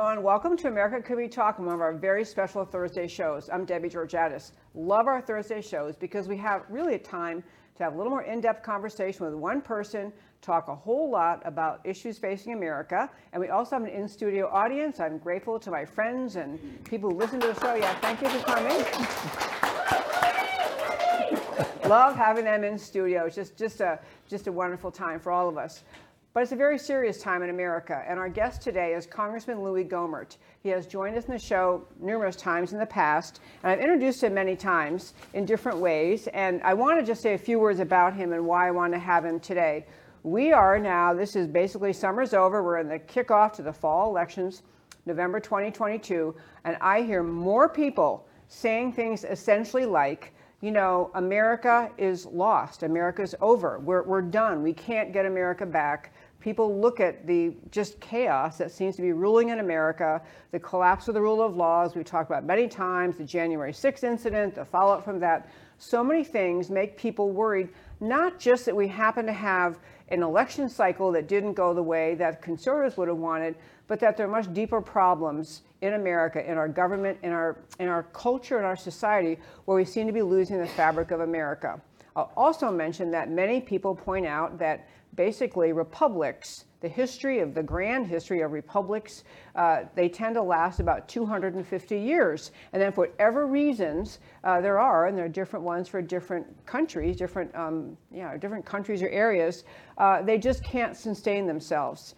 Lawn. Welcome to America Can We Talk, one of our very special Thursday shows. I'm Debbie Georgatos. Love our Thursday shows because we have really a time to have a little more in-depth conversation with one person, talk a whole lot about issues facing America. And we also have an in-studio audience. I'm grateful to my friends and people who listen to the show. Yeah, thank you for coming. Love having them in studio. It's just a wonderful time for all of us. But it's a very serious time in America, and our guest today is Congressman Louie Gohmert. He has joined us in the show numerous times in the past, and I've introduced him many times in different ways, and I want to just say a few words about him and why I want to have him today. We are now, this is basically summer's over, we're in the kickoff to the fall elections, November 2022, and I hear more people saying things essentially like, you know, America is lost, America's over, we're done, we can't get America back. People look at the just chaos that seems to be ruling in America, the collapse of the rule of law, as we've talked about many times, the January 6th incident, the fallout from that. So many things make people worried, not just that we happen to have an election cycle that didn't go the way that conservatives would have wanted, but that there are much deeper problems in America, in our government, in our culture, in our society, where we seem to be losing the fabric of America. I'll also mention that many people point out that basically republics, the grand history of republics, they tend to last about 250 years. And then for whatever reasons there are, and there are different ones for different countries, different countries or areas, they just can't sustain themselves.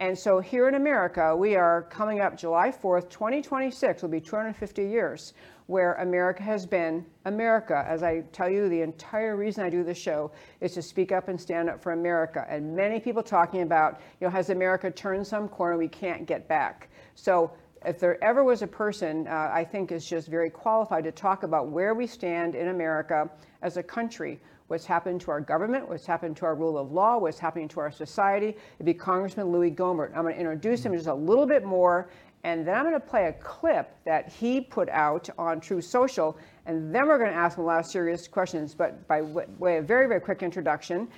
And so here in America, we are coming up July 4th, 2026, will be 250 years, where America has been America. As I tell you, the entire reason I do this show is to speak up and stand up for America. And many people talking about, you know, has America turned some corner we can't get back? So if there ever was a person I think is just very qualified to talk about where we stand in America as a country, what's happened to our government, what's happened to our rule of law, what's happening to our society, it'd be Congressman Louie Gohmert. I'm going to introduce him just a little bit more, and then I'm going to play a clip that he put out on True Social, and then we're going to ask him a lot of serious questions. But by way of very, very quick introduction,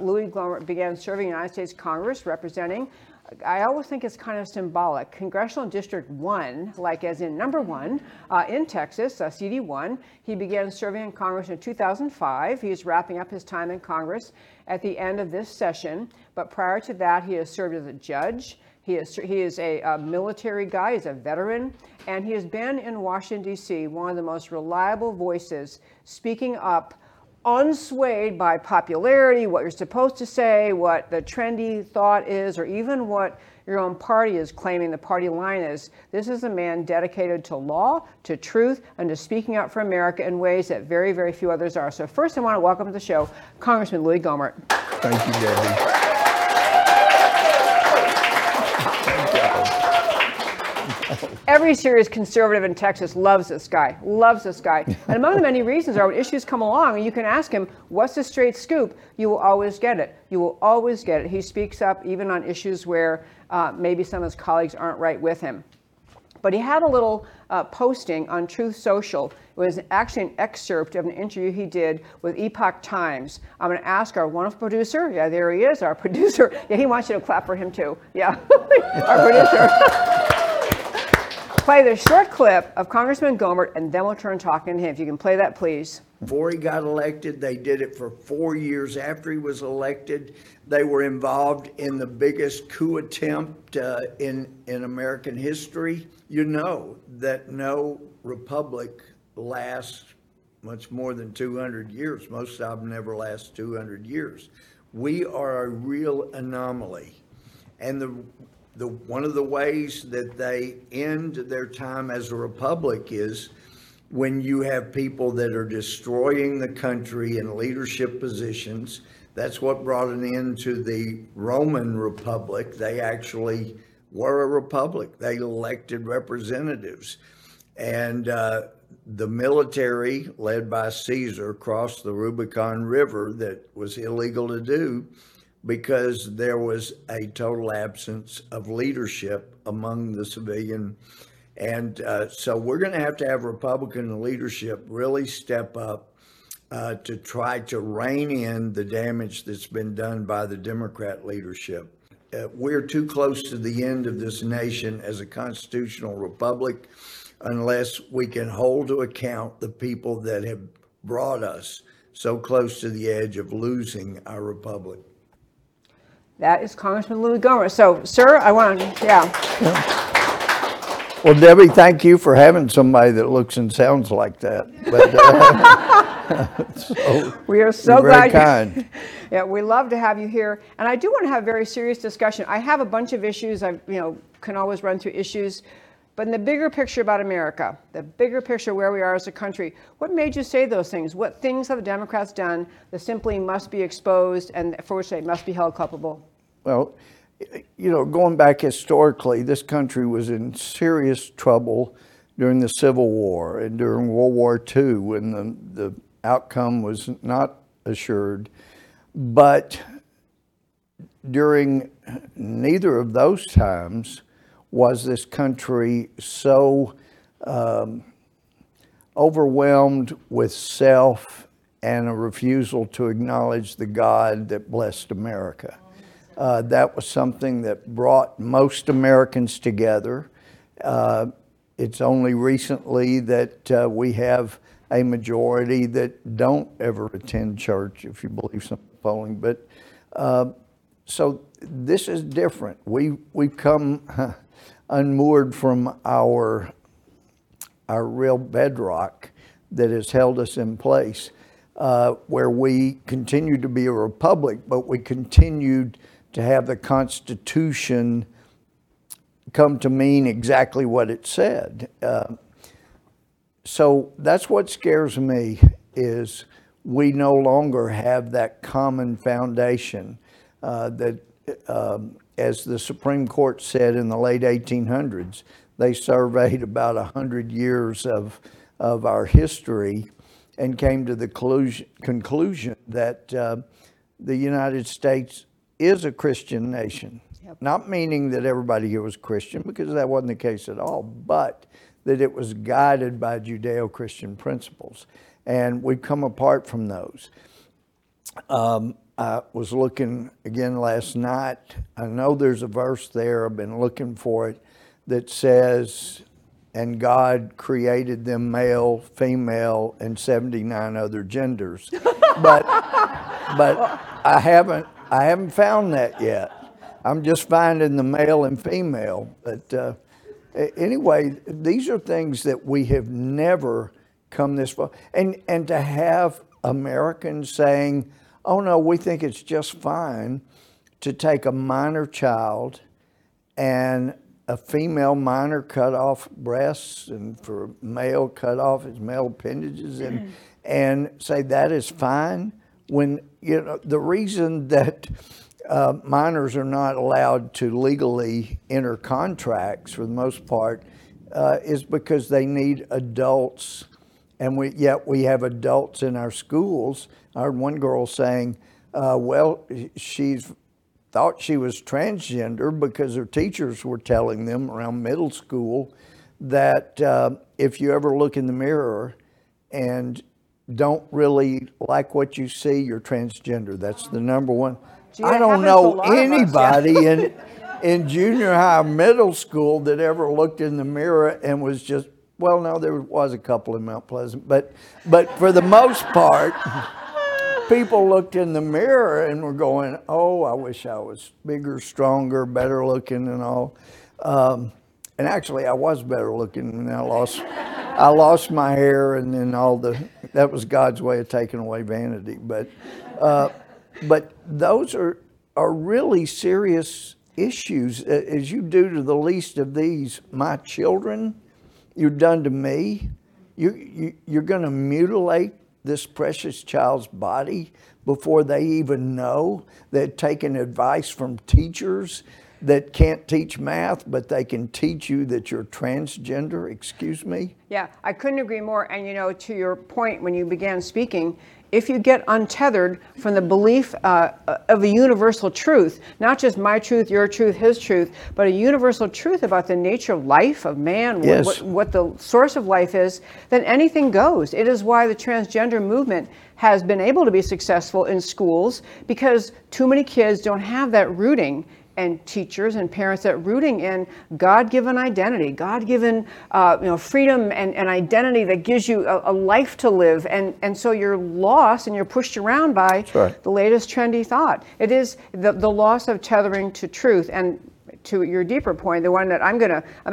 Louie Gohmert began serving in the United States Congress, representing, I always think it's kind of symbolic, Congressional District 1, like as in number 1, in Texas, CD1. He began serving in Congress in 2005. He is wrapping up his time in Congress at the end of this session. But prior to that, he has served as a judge. He is a military guy. He's a veteran. And he has been in Washington, D.C., one of the most reliable voices speaking up, unswayed by popularity, what you're supposed to say, what the trendy thought is, or even what your own party is claiming the party line is. This is a man dedicated to law, to truth, and to speaking out for America in ways that very, very few others are. So first, I want to welcome to the show Congressman Louie Gohmert. Thank you, Debbie. Every serious conservative in Texas loves this guy. And among the many reasons are when issues come along, you can ask him, what's the straight scoop? You will always get it. He speaks up even on issues where maybe some of his colleagues aren't right with him. But he had a little posting on Truth Social. It was actually an excerpt of an interview he did with Epoch Times. I'm going to ask our wonderful producer. Yeah, there he is, our producer. Yeah, he wants you to clap for him too. Yeah, our producer. Play the short clip of Congressman Gohmert, and then we'll turn talking to him. If you can play that, please. Before he got elected, they did it for 4 years after he was elected. They were involved in the biggest coup attempt in American history. You know that no republic lasts much more than 200 years. Most of them never last 200 years. We are a real anomaly. And one of the ways that they end their time as a republic is when you have people that are destroying the country in leadership positions. That's what brought an end to the Roman Republic. They actually were a republic. They elected representatives. And the military, led by Caesar, crossed the Rubicon River. That was illegal to do, because there was a total absence of leadership among the civilian. And so we're going to have Republican leadership really step up to try to rein in the damage that's been done by the Democrat leadership. we're too close to the end of this nation as a constitutional republic unless we can hold to account the people that have brought us so close to the edge of losing our republic. That is Congressman Louie Gohmert. So, sir, I want to, Well, Debbie, thank you for having somebody that looks and sounds like that. But, we are so glad. Kind. Yeah, we love to have you here, and I do want to have a very serious discussion. I have a bunch of issues. I, can always run through issues, but in the bigger picture about America, the bigger picture where we are as a country, what made you say those things? What things have the Democrats done that simply must be exposed and for which they must be held culpable? Well, going back historically, this country was in serious trouble during the Civil War and during World War II when the outcome was not assured. But during neither of those times was this country so overwhelmed with self and a refusal to acknowledge the God that blessed America. That was something that brought most Americans together. It's only recently that we have a majority that don't ever attend church, if you believe some polling. But so this is different. We've come unmoored from our real bedrock that has held us in place, where we continue to be a republic, but we continued to have the Constitution come to mean exactly what it said. So that's what scares me, is we no longer have that common foundation that, as the Supreme Court said in the late 1800s, they surveyed about 100 years of our history and came to the conclusion that the United States is a Christian nation. Yep. Not meaning that everybody here was Christian, because that wasn't the case at all, but that it was guided by Judeo-Christian principles. And we've come apart from those. I was looking again last night. I know there's a verse there. I've been looking for it that says, and God created them male, female, and 79 other genders. But I haven't found that yet. I'm just finding the male and female. But anyway, these are things that we have never come this far. And to have Americans saying, oh, no, we think it's just fine to take a minor child and a female minor cut off breasts, and for male cut off his male appendages, and say that is fine. When, the reason that minors are not allowed to legally enter contracts for the most part is because they need adults, and yet we have adults in our schools. I heard one girl saying, well, she's thought she was transgender because her teachers were telling them around middle school that if you ever look in the mirror and don't really like what you see, you're transgender. That's the number one. Gee, I don't know anybody in junior high, middle school that ever looked in the mirror and was just, well, no, there was a couple in Mount Pleasant, but for the most part, people looked in the mirror and were going, oh, I wish I was bigger, stronger, better looking and all. And actually, I was better looking, and I lost my hair, and then that was God's way of taking away vanity. But those are really serious issues. As you do to the least of these, my children, you're done to me. You're going to mutilate this precious child's body before they even know. They're taking advice from teachers that can't teach math, but they can teach you that you're transgender. Excuse me? Yeah, I couldn't agree more. And to your point when you began speaking, if you get untethered from the belief of a universal truth, not just my truth, your truth, his truth, but a universal truth about the nature of life, of man, yes, what the source of life is, then anything goes. It is why the transgender movement has been able to be successful in schools, because too many kids don't have that rooting and teachers and parents that rooting in God-given identity, God-given freedom and identity that gives you a life to live. And so you're lost and you're pushed around by the latest trendy thought. It is the loss of tethering to truth. And to your deeper point, the one that I'm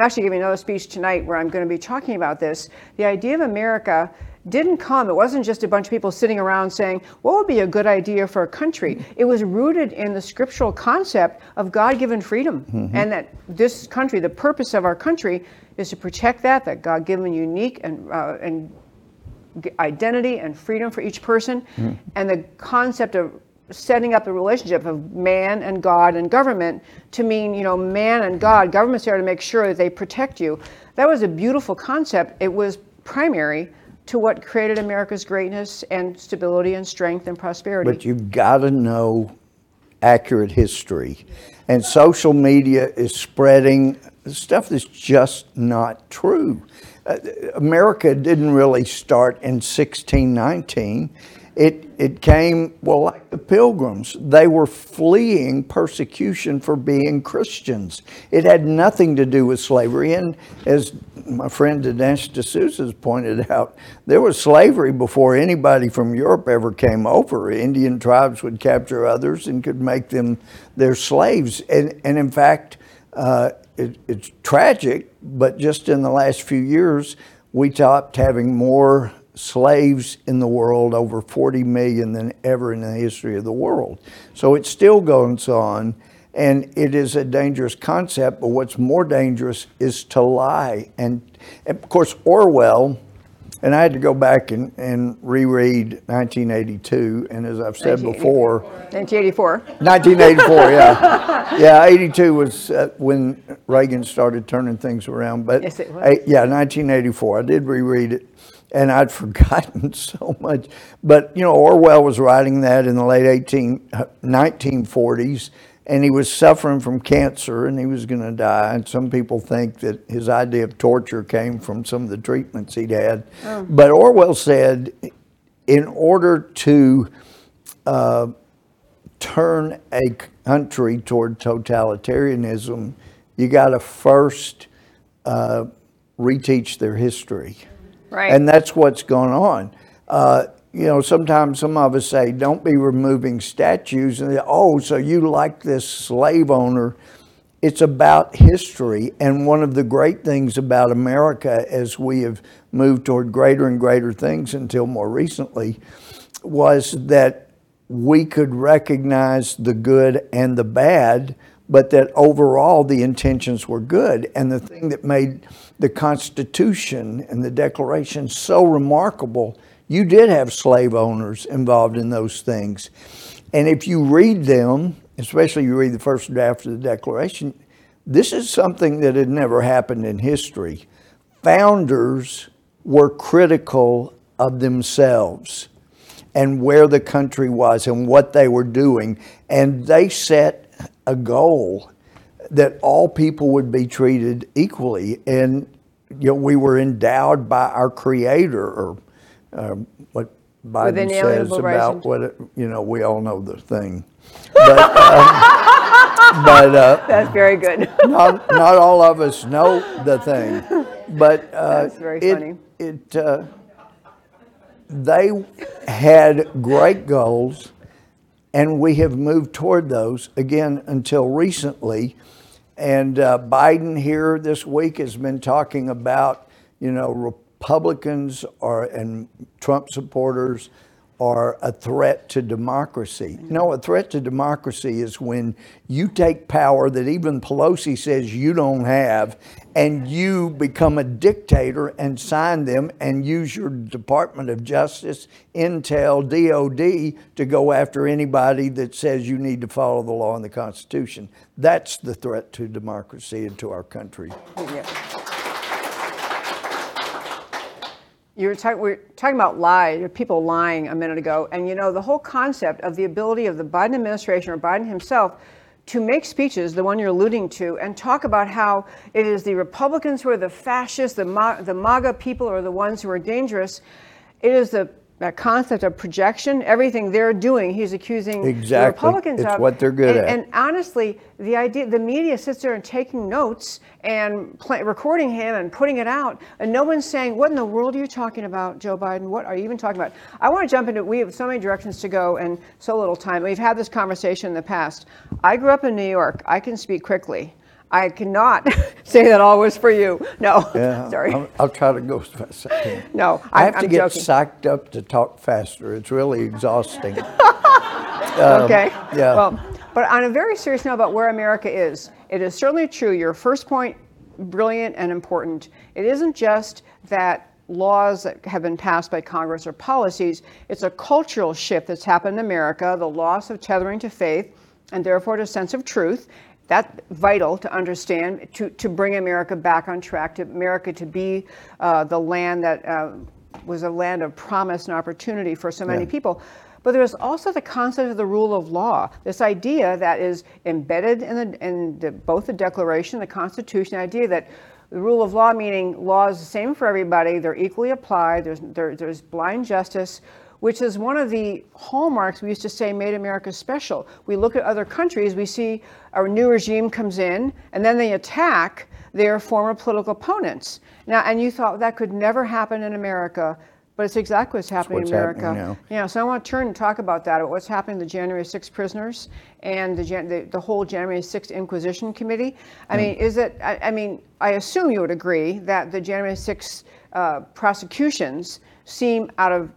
actually giving another speech tonight where I'm going to be talking about this. The idea of America didn't come. It wasn't just a bunch of people sitting around saying, what would be a good idea for a country? It was rooted in the scriptural concept of God-given freedom, and that this country, the purpose of our country, is to protect that God-given unique and identity and freedom for each person, and the concept of setting up the relationship of man and God and government to mean, man and God, government's there to make sure that they protect you. That was a beautiful concept. It was primary to what created America's greatness and stability and strength and prosperity. But you've got to know accurate history. And social media is spreading stuff that's just not true. America didn't really start in 1619. It came, like the Pilgrims. They were fleeing persecution for being Christians. It had nothing to do with slavery. And as my friend Dinesh D'Souza pointed out, there was slavery before anybody from Europe ever came over. Indian tribes would capture others and could make them their slaves. And in fact, it's tragic, but just in the last few years, we topped having more slaves in the world, over 40 million than ever in the history of the world. So it still goes on, and it is a dangerous concept, but what's more dangerous is to lie. And of course, Orwell, and I had to go back and reread 1982, and as I've said before... 1984, yeah. Yeah, 82 was when Reagan started turning things around, but... Yes, it was. 1984. I did reread it. And I'd forgotten so much. But, Orwell was writing that in the late 1940s, and he was suffering from cancer, and he was going to die. And some people think that his idea of torture came from some of the treatments he'd had. Oh. But Orwell said, in order to turn a country toward totalitarianism, you got to first reteach their history. Right. And that's what's going on. Sometimes some of us say, don't be removing statues. And so you like this slave owner. It's about history. And one of the great things about America, as we have moved toward greater and greater things until more recently, was that we could recognize the good and the bad, but that overall the intentions were good. And the thing that made the Constitution and the Declaration so remarkable, you did have slave owners involved in those things. And if you read them, especially you read the first draft of the Declaration, this is something that had never happened in history. Founders were critical of themselves and where the country was and what they were doing. And they set a goal that all people would be treated equally, and we were endowed by our Creator, or what Biden says about we all know the thing. But, that's very good. not all of us know the thing, but that's very funny. They had great goals. And we have moved toward those, again, until recently. And Biden here this week has been talking about, Republicans and Trump supporters are a threat to democracy. No, a threat to democracy is when you take power that even Pelosi says you don't have, and you become a dictator and sign them and use your Department of Justice, Intel, DOD to go after anybody that says you need to follow the law and the Constitution. That's the threat to democracy and to our country. Yeah. We were talking about people lying a minute ago, and the whole concept of the ability of the Biden administration or Biden himself to make speeches, the one you're alluding to, and talk about how it is the Republicans who are the fascists, the MAGA people are the ones who are dangerous. It is the that concept of projection, everything they're doing, he's accusing the Republicans of. It's what they're good at. And honestly, the idea, the media sits there and taking notes and recording him and putting it out, and no one's saying, what in the world are you talking about, Joe Biden? What are you even talking about? I want to jump into, we have so many directions to go and so little time. We've had this conversation in the past. I grew up in New York. I can speak quickly. I cannot say that all was for you. No, yeah, sorry. I'll try to go fast. No, I'm joking. Psyched up to talk faster. It's really exhausting. Okay. Yeah. Well, but on a very serious note about where America is, it is certainly true. Your first point, brilliant and important. It isn't just that laws that have been passed by Congress or policies. It's a cultural shift that's happened in America, the loss of tethering to faith and therefore to sense of truth. That's vital to understand, to bring America back on track, to America to be the land that was a land of promise and opportunity for so many people. But there's also the concept of the rule of law, this idea that is embedded in both the Declaration, the Constitution, the idea that the rule of law, meaning law is the same for everybody, they're equally applied, there's blind justice, which is one of the hallmarks we used to say made America special. We look at other countries, we see our new regime comes in, and then they attack their former political opponents. Now, and you thought that could never happen in America, but it's exactly what's happening in America. Yeah, so I want to turn and talk about that, about what's happening to the January 6th prisoners and the whole January 6th Inquisition Committee. I mean, is it? I mean, I assume you would agree that the January 6th prosecutions seem out of.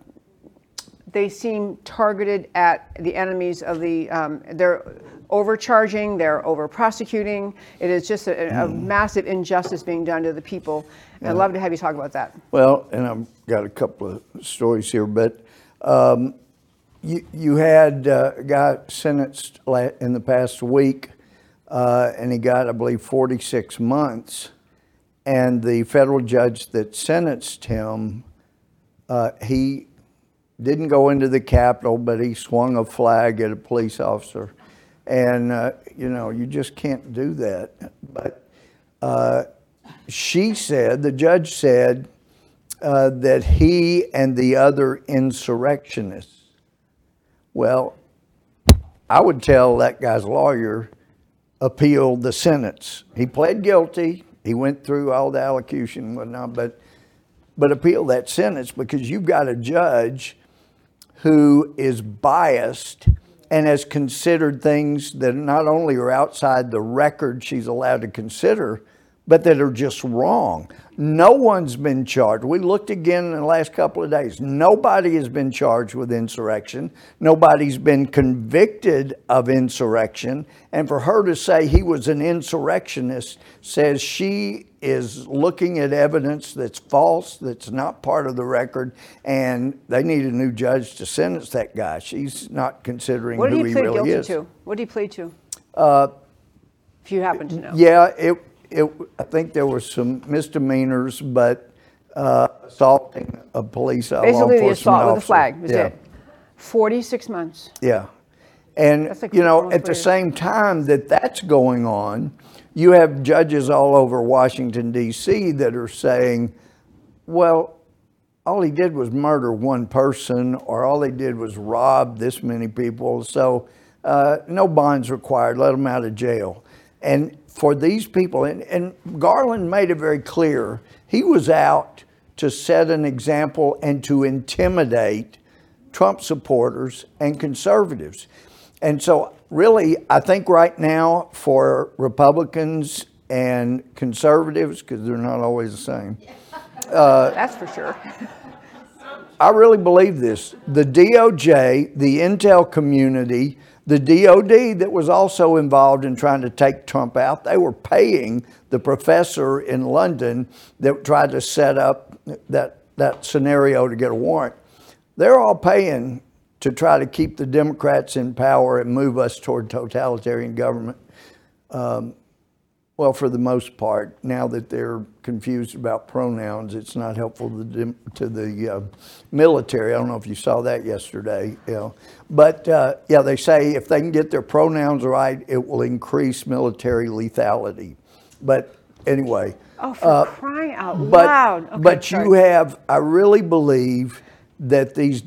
They seem targeted at the enemies of the, they're overcharging, they're over-prosecuting. It is just a massive injustice being done to the people. And I'd love to have you talk about that. Well, and I've got a couple of stories here, but you had a guy sentenced in the past week, and he got, I believe, 46 months. And the federal judge that sentenced him, he didn't go into the Capitol, but he swung a flag at a police officer. And, you know, you just can't do that. But she said, the judge said, that he and the other insurrectionists. Well, I would tell that guy's lawyer, appealed the sentence. He pled guilty. He went through all the allocution and whatnot, but appeal that sentence, because you've got a judge who is biased and has considered things that not only are outside the record she's allowed to consider, but that are just wrong. No one's been charged. We looked again in the last couple of days. Nobody has been charged with insurrection. Nobody's been convicted of insurrection. And for her to say he was an insurrectionist says she is looking at evidence that's false, that's not part of the record, and they need a new judge to sentence that guy. She's not considering who he really is. What did he plead to? If you happen to know. Yeah, I think there were some misdemeanors, but assaulting a police law enforcement officer. Basically the assault with a flag was it. 46 months. Yeah. And, like, you know, at the same time that that's going on, you have judges all over Washington, D.C. that are saying, well, all he did was murder one person, or all he did was rob this many people. So no bonds required. Let them out of jail. And for these people, and Garland made it very clear, he was out to set an example and to intimidate Trump supporters and conservatives. And so really, I think right now for Republicans and conservatives, because they're not always the same. That's for sure. I really believe this. The DOJ, the intel community, the DOD that was also involved in trying to take Trump out, they were paying the professor in London that tried to set up that scenario to get a warrant. They're all paying to try to keep the Democrats in power and move us toward totalitarian government. Well, for the most part, now that they're confused about pronouns, it's not helpful to the military. I don't know if you saw that yesterday. You know. But, yeah, they say if they can get their pronouns right, it will increase military lethality. But anyway. Oh, for crying out loud. Okay, but you have, I really believe that these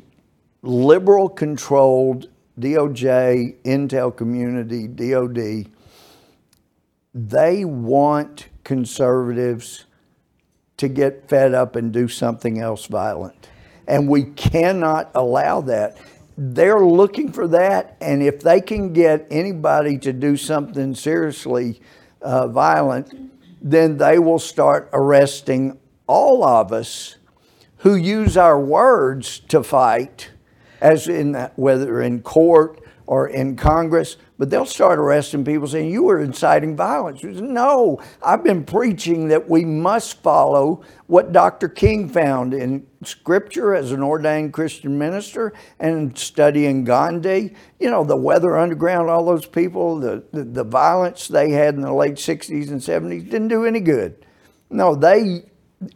liberal-controlled DOJ, Intel community, DOD, they want conservatives to get fed up and do something else violent. And we cannot allow that. They're looking for that, and if they can get anybody to do something seriously violent, then they will start arresting all of us who use our words to fight, as in that, whether in court or in Congress, but they'll start arresting people saying, you were inciting violence. You say, no, I've been preaching that we must follow what Dr. King found in Scripture as an ordained Christian minister and studying Gandhi. You know, the Weather Underground, all those people, the violence they had in the late 60s and 70s didn't do any good. No, they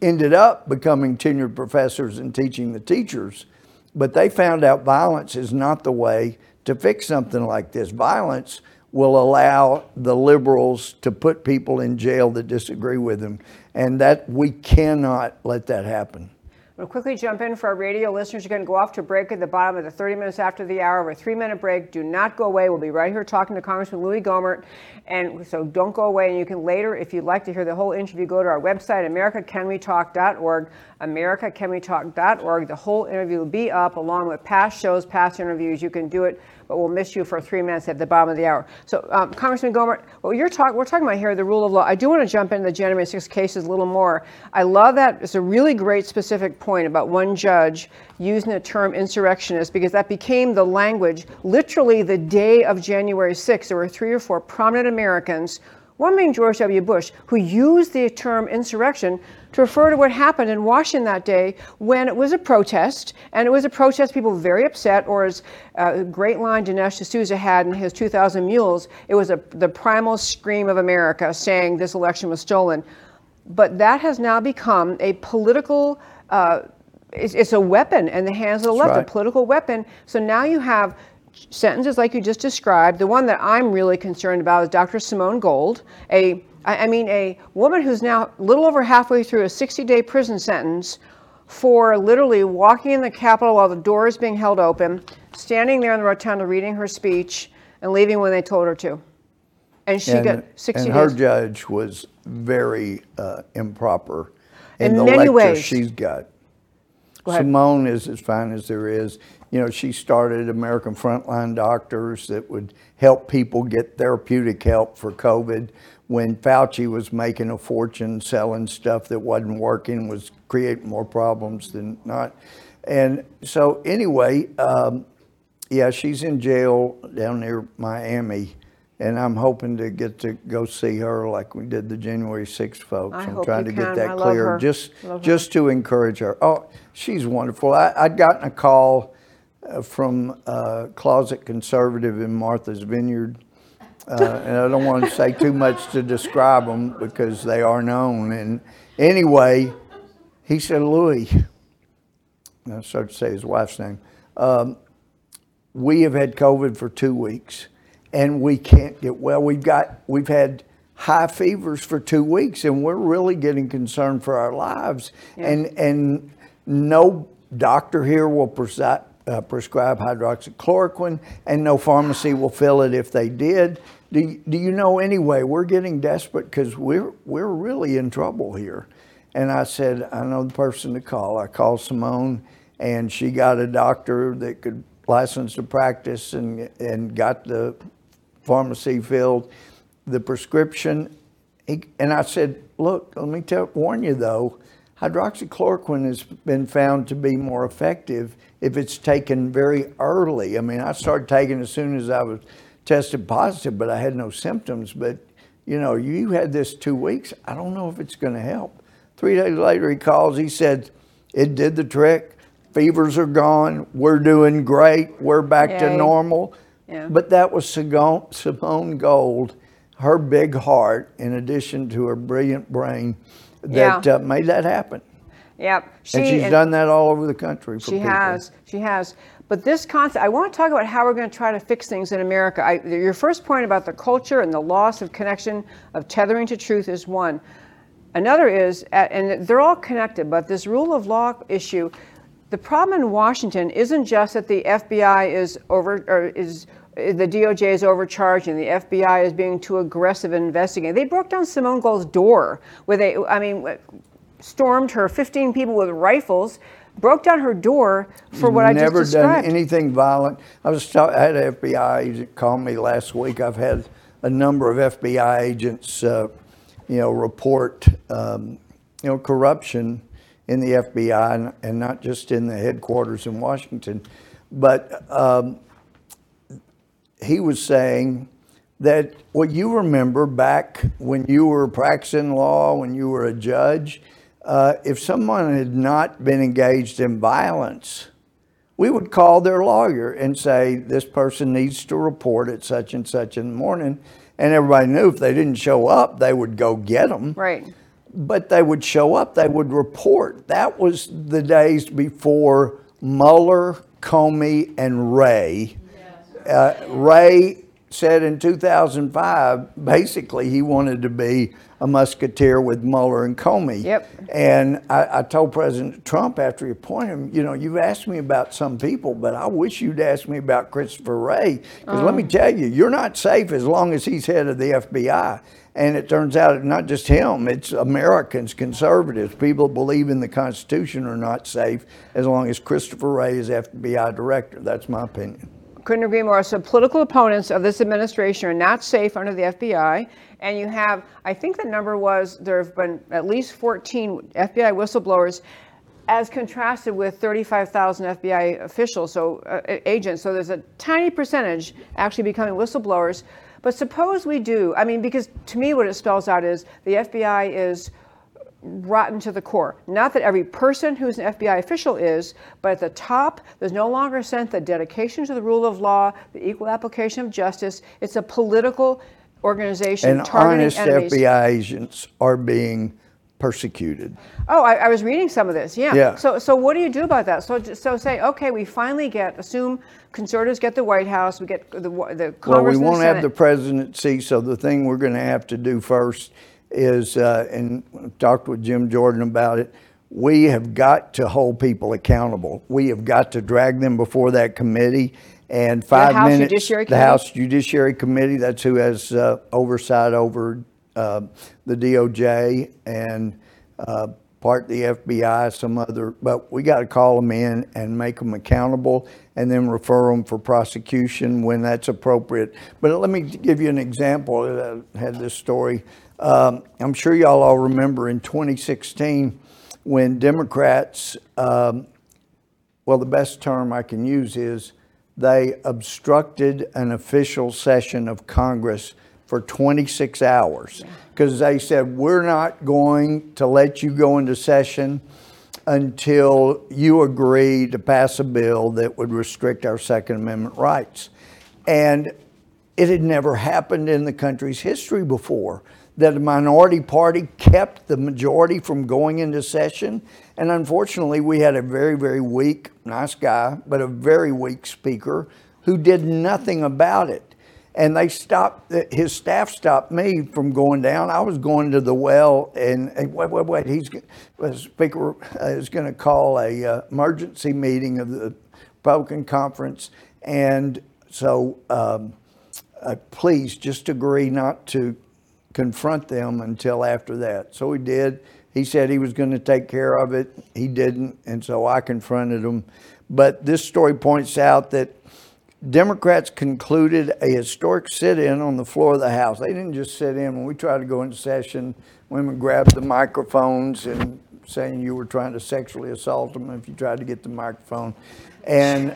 ended up becoming tenured professors and teaching the teachers, but they found out violence is not the way to fix something like this. Violence will allow the liberals to put people in jail that disagree with them, and that we cannot let that happen. We'll quickly jump in for our radio listeners. You're going to go off to break at the bottom of the 30 minutes after the hour, of a 3-minute break. Do not go away. We'll be right here talking to Congressman Louie Gohmert, and so don't go away. And you can later, if you'd like to hear the whole interview, go to our website, AmericaCanWeTalk.org, AmericaCanWeTalk.org. The whole interview will be up along with past shows, past interviews. You can do it, but we'll miss you for 3 minutes at the bottom of the hour. So, Congressman Gohmert, we're talking about here the rule of law. I do want to jump into the January 6 cases a little more. I love that. It's a really great specific point about one judge using the term insurrectionist, because that became the language literally the day of January 6. There were 3 or 4 prominent Americans, one being George W. Bush, who used the term insurrection to refer to what happened in Washington that day when it was a protest, and it was a protest, people very upset, or as a great line Dinesh D'Souza had in his 2000 Mules, it was the primal scream of America saying this election was stolen. But that has now become a political, it's a weapon in the hands of the left, right. A political weapon. So now you have sentences like you just described. The one that I'm really concerned about is Dr. Simone Gold, a woman who's now a little over halfway through a 60-day prison sentence for literally walking in the Capitol while the door is being held open, standing there in the rotunda reading her speech, and leaving when they told her to. And she got 60 days. And her judge was very improper in the lecture ways. She's got. Simone is as fine as there is. You know, she started American Frontline Doctors that would help people get therapeutic help for COVID when Fauci was making a fortune selling stuff that wasn't working, was creating more problems than not. And so anyway, she's in jail down near Miami, and I'm hoping to get to go see her like we did the January 6th folks. I'm trying to get that clear, just to encourage her. Oh, she's wonderful. I'd gotten a call from a closet conservative in Martha's Vineyard, and I don't want to say too much to describe them because they are known. And anyway, he said, Louie, I started to say his wife's name, we have had COVID for 2 weeks and we can't get well. We've had high fevers for 2 weeks and we're really getting concerned for our lives. Yeah. And no doctor here will prescribe hydroxychloroquine, and no pharmacy will fill it if they did. Do you know, anyway, we're getting desperate because we're really in trouble here. And I said, I know the person to call. I called Simone, and she got a doctor that could license to practice and got the pharmacy filled, the prescription. And I said, look, let me warn you, though, hydroxychloroquine has been found to be more effective if it's taken very early. I mean, I started taking it as soon as I was tested positive, but I had no symptoms. But, you know, you had this 2 weeks. I don't know if it's going to help. 3 days later, he calls. He said, it did the trick. Fevers are gone. We're doing great. We're back to normal. Yeah. But that was Simone Gold, her big heart, in addition to her brilliant brain, that made that happen. Yep. She's done that all over the country. She has. But this concept, I want to talk about how we're going to try to fix things in America. Your first point about the culture and the loss of connection, of tethering to truth, is one. Another is, and they're all connected, but this rule of law issue, The problem in Washington isn't just that the FBI is over, or is the DOJ is overcharged and the FBI is being too aggressive in investigating. They broke down Simone Gold's door where they, stormed her, 15 people with rifles, broke down her door for what I just described. Never done anything violent. I had an FBI agent call me last week. I've had a number of FBI agents, report, corruption in the FBI and not just in the headquarters in Washington. But he was saying that what you remember back when you were practicing law, when you were a judge, if someone had not been engaged in violence, we would call their lawyer and say, this person needs to report at such and such in the morning. And everybody knew if they didn't show up, they would go get them. Right. But they would show up, they would report. That was the days before Mueller, Comey, and Wray. Yes. Wray said in 2005, basically, he wanted to be a musketeer with Mueller and Comey. Yep. And I told President Trump after he appointed him, you've asked me about some people, but I wish you'd ask me about Christopher Wray. Because let me tell you, you're not safe as long as he's head of the FBI. And it turns out it's not just him, it's Americans, conservatives, people who believe in the Constitution are not safe as long as Christopher Wray is FBI director. That's my opinion. Couldn't agree more. So political opponents of this administration are not safe under the FBI. And you have, I think the number was, there have been at least 14 FBI whistleblowers as contrasted with 35,000 FBI officials, agents. So there's a tiny percentage actually becoming whistleblowers. But suppose we do, because to me what it spells out is the FBI is rotten to the core. Not that every person who's an FBI official is, but at the top, there's no longer a sense that dedication to the rule of law, the equal application of justice, it's a political organization targeting enemies. And honest FBI agents are being persecuted. Oh, I was reading some of this. Yeah. So what do you do about that? So say, okay, we finally assume conservatives get the White House, we get the Congress. Well, we won't have the presidency, so the thing we're going to have to do first is, and I've talked with Jim Jordan about it, we have got to hold people accountable. We have got to drag them before that committee. And the House Judiciary Committee, that's who has oversight over the DOJ and part of the FBI, some other. But we got to call them in and make them accountable and then refer them for prosecution when that's appropriate. But let me give you an example. I had this story. I'm sure y'all all remember in 2016 when Democrats, the best term I can use is they obstructed an official session of Congress for 26 hours because they said, we're not going to let you go into session until you agree to pass a bill that would restrict our Second Amendment rights. And it had never happened in the country's history before that a minority party kept the majority from going into session. And unfortunately, we had a very, very weak, nice guy, but a very weak speaker who did nothing about it. And his staff stopped me from going down. I was going to the well and wait, the speaker is going to call a emergency meeting of the Republican conference. And so please just agree not to confront them until after that. So he did. He said he was going to take care of it. He didn't. And so I confronted him. But this story points out that Democrats concluded a historic sit-in on the floor of the House. They didn't just sit in. When we tried to go into session, women grabbed the microphones and saying you were trying to sexually assault them if you tried to get the microphone. And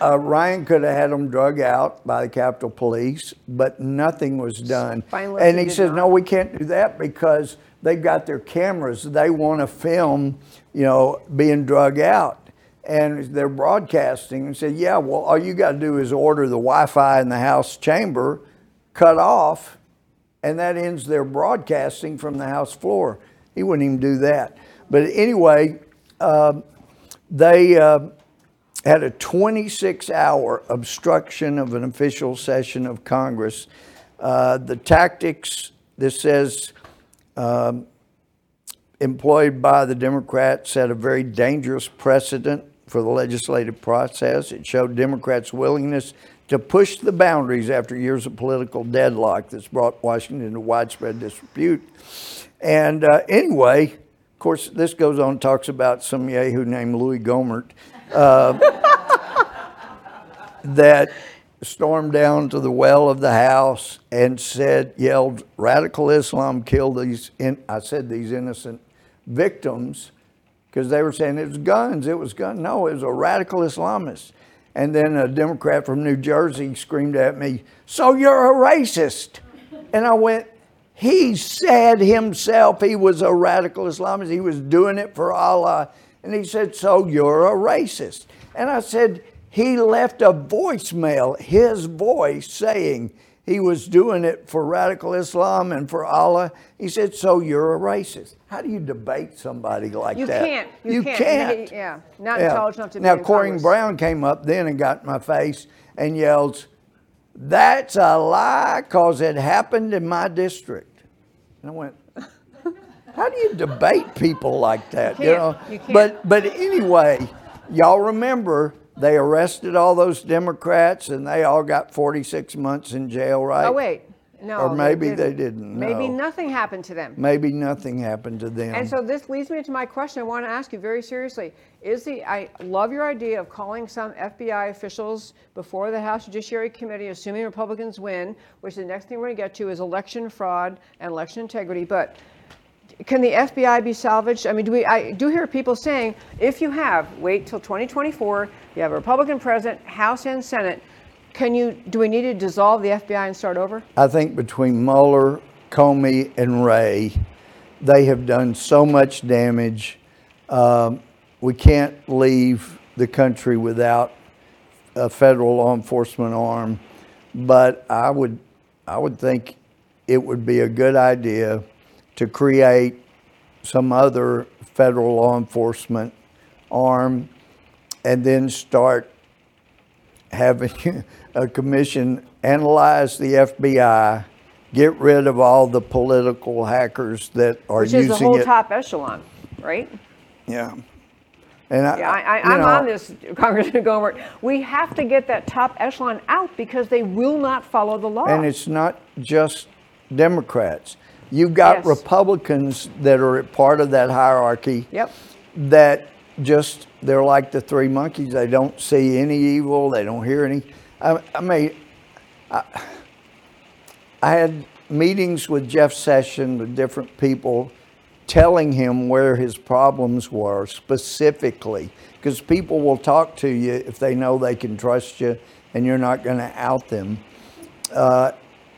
Ryan could have had them drug out by the Capitol Police, but nothing was done. And he says, no, we can't do that because they've got their cameras. They want to film, being drug out. And they're broadcasting and said, yeah, well, all you got to do is order the Wi-Fi in the House chamber, cut off, and that ends their broadcasting from the House floor. He wouldn't even do that. But anyway, they had a 26-hour obstruction of an official session of Congress. The tactics, this says, employed by the Democrats set a very dangerous precedent for the legislative process. It showed Democrats' willingness to push the boundaries after years of political deadlock that's brought Washington to widespread disrepute. And anyway, of course, this goes on, talks about some yahoo named Louie Gohmert that stormed down to the well of the House and yelled, "Radical Islam killed these," these innocent victims, because they were saying it was guns. It was guns. No, it was a radical Islamist. And then a Democrat from New Jersey screamed at me, "So you're a racist." And I went, he said himself he was a radical Islamist. He was doing it for Allah. And he said, "So you're a racist." And I said, he left a voicemail, his voice, saying he was doing it for radical Islam and for Allah. He said, "So you're a racist." How do you debate somebody like that? You can't. Yeah, not intelligent enough to be in Congress. Now, Corrine Brown came up then and got in my face and yelled, "That's a lie because it happened in my district." And I went, how do you debate people like that? You know? But anyway, y'all remember, they arrested all those Democrats, and they all got 46 months in jail, right? Oh, wait. No. Or maybe they didn't. Maybe nothing happened to them. Maybe nothing happened to them. And so this leads me to my question. I want to ask you very seriously. I love your idea of calling some FBI officials before the House Judiciary Committee, assuming Republicans win, which the next thing we're going to get to is election fraud and election integrity. But can the FBI be salvaged? I mean, I do hear people saying, if you wait till 2024, you have a Republican president, House and Senate, do we need to dissolve the FBI and start over? I think between Mueller, Comey, and Wray, they have done so much damage. We can't leave the country without a federal law enforcement arm, but I would think it would be a good idea to create some other federal law enforcement arm and then start having a commission analyze the FBI, get rid of all the political hackers that are using it. Which is the whole top echelon, right? Yeah. And I'm on this, Congressman Gohmert. We have to get that top echelon out because they will not follow the law. And it's not just Democrats. You've got Republicans that are part of that hierarchy that just, they're like the three monkeys. They don't see any evil. They don't hear any. I mean, I had meetings with Jeff Sessions with different people telling him where his problems were specifically, because people will talk to you if they know they can trust you and you're not going to out them.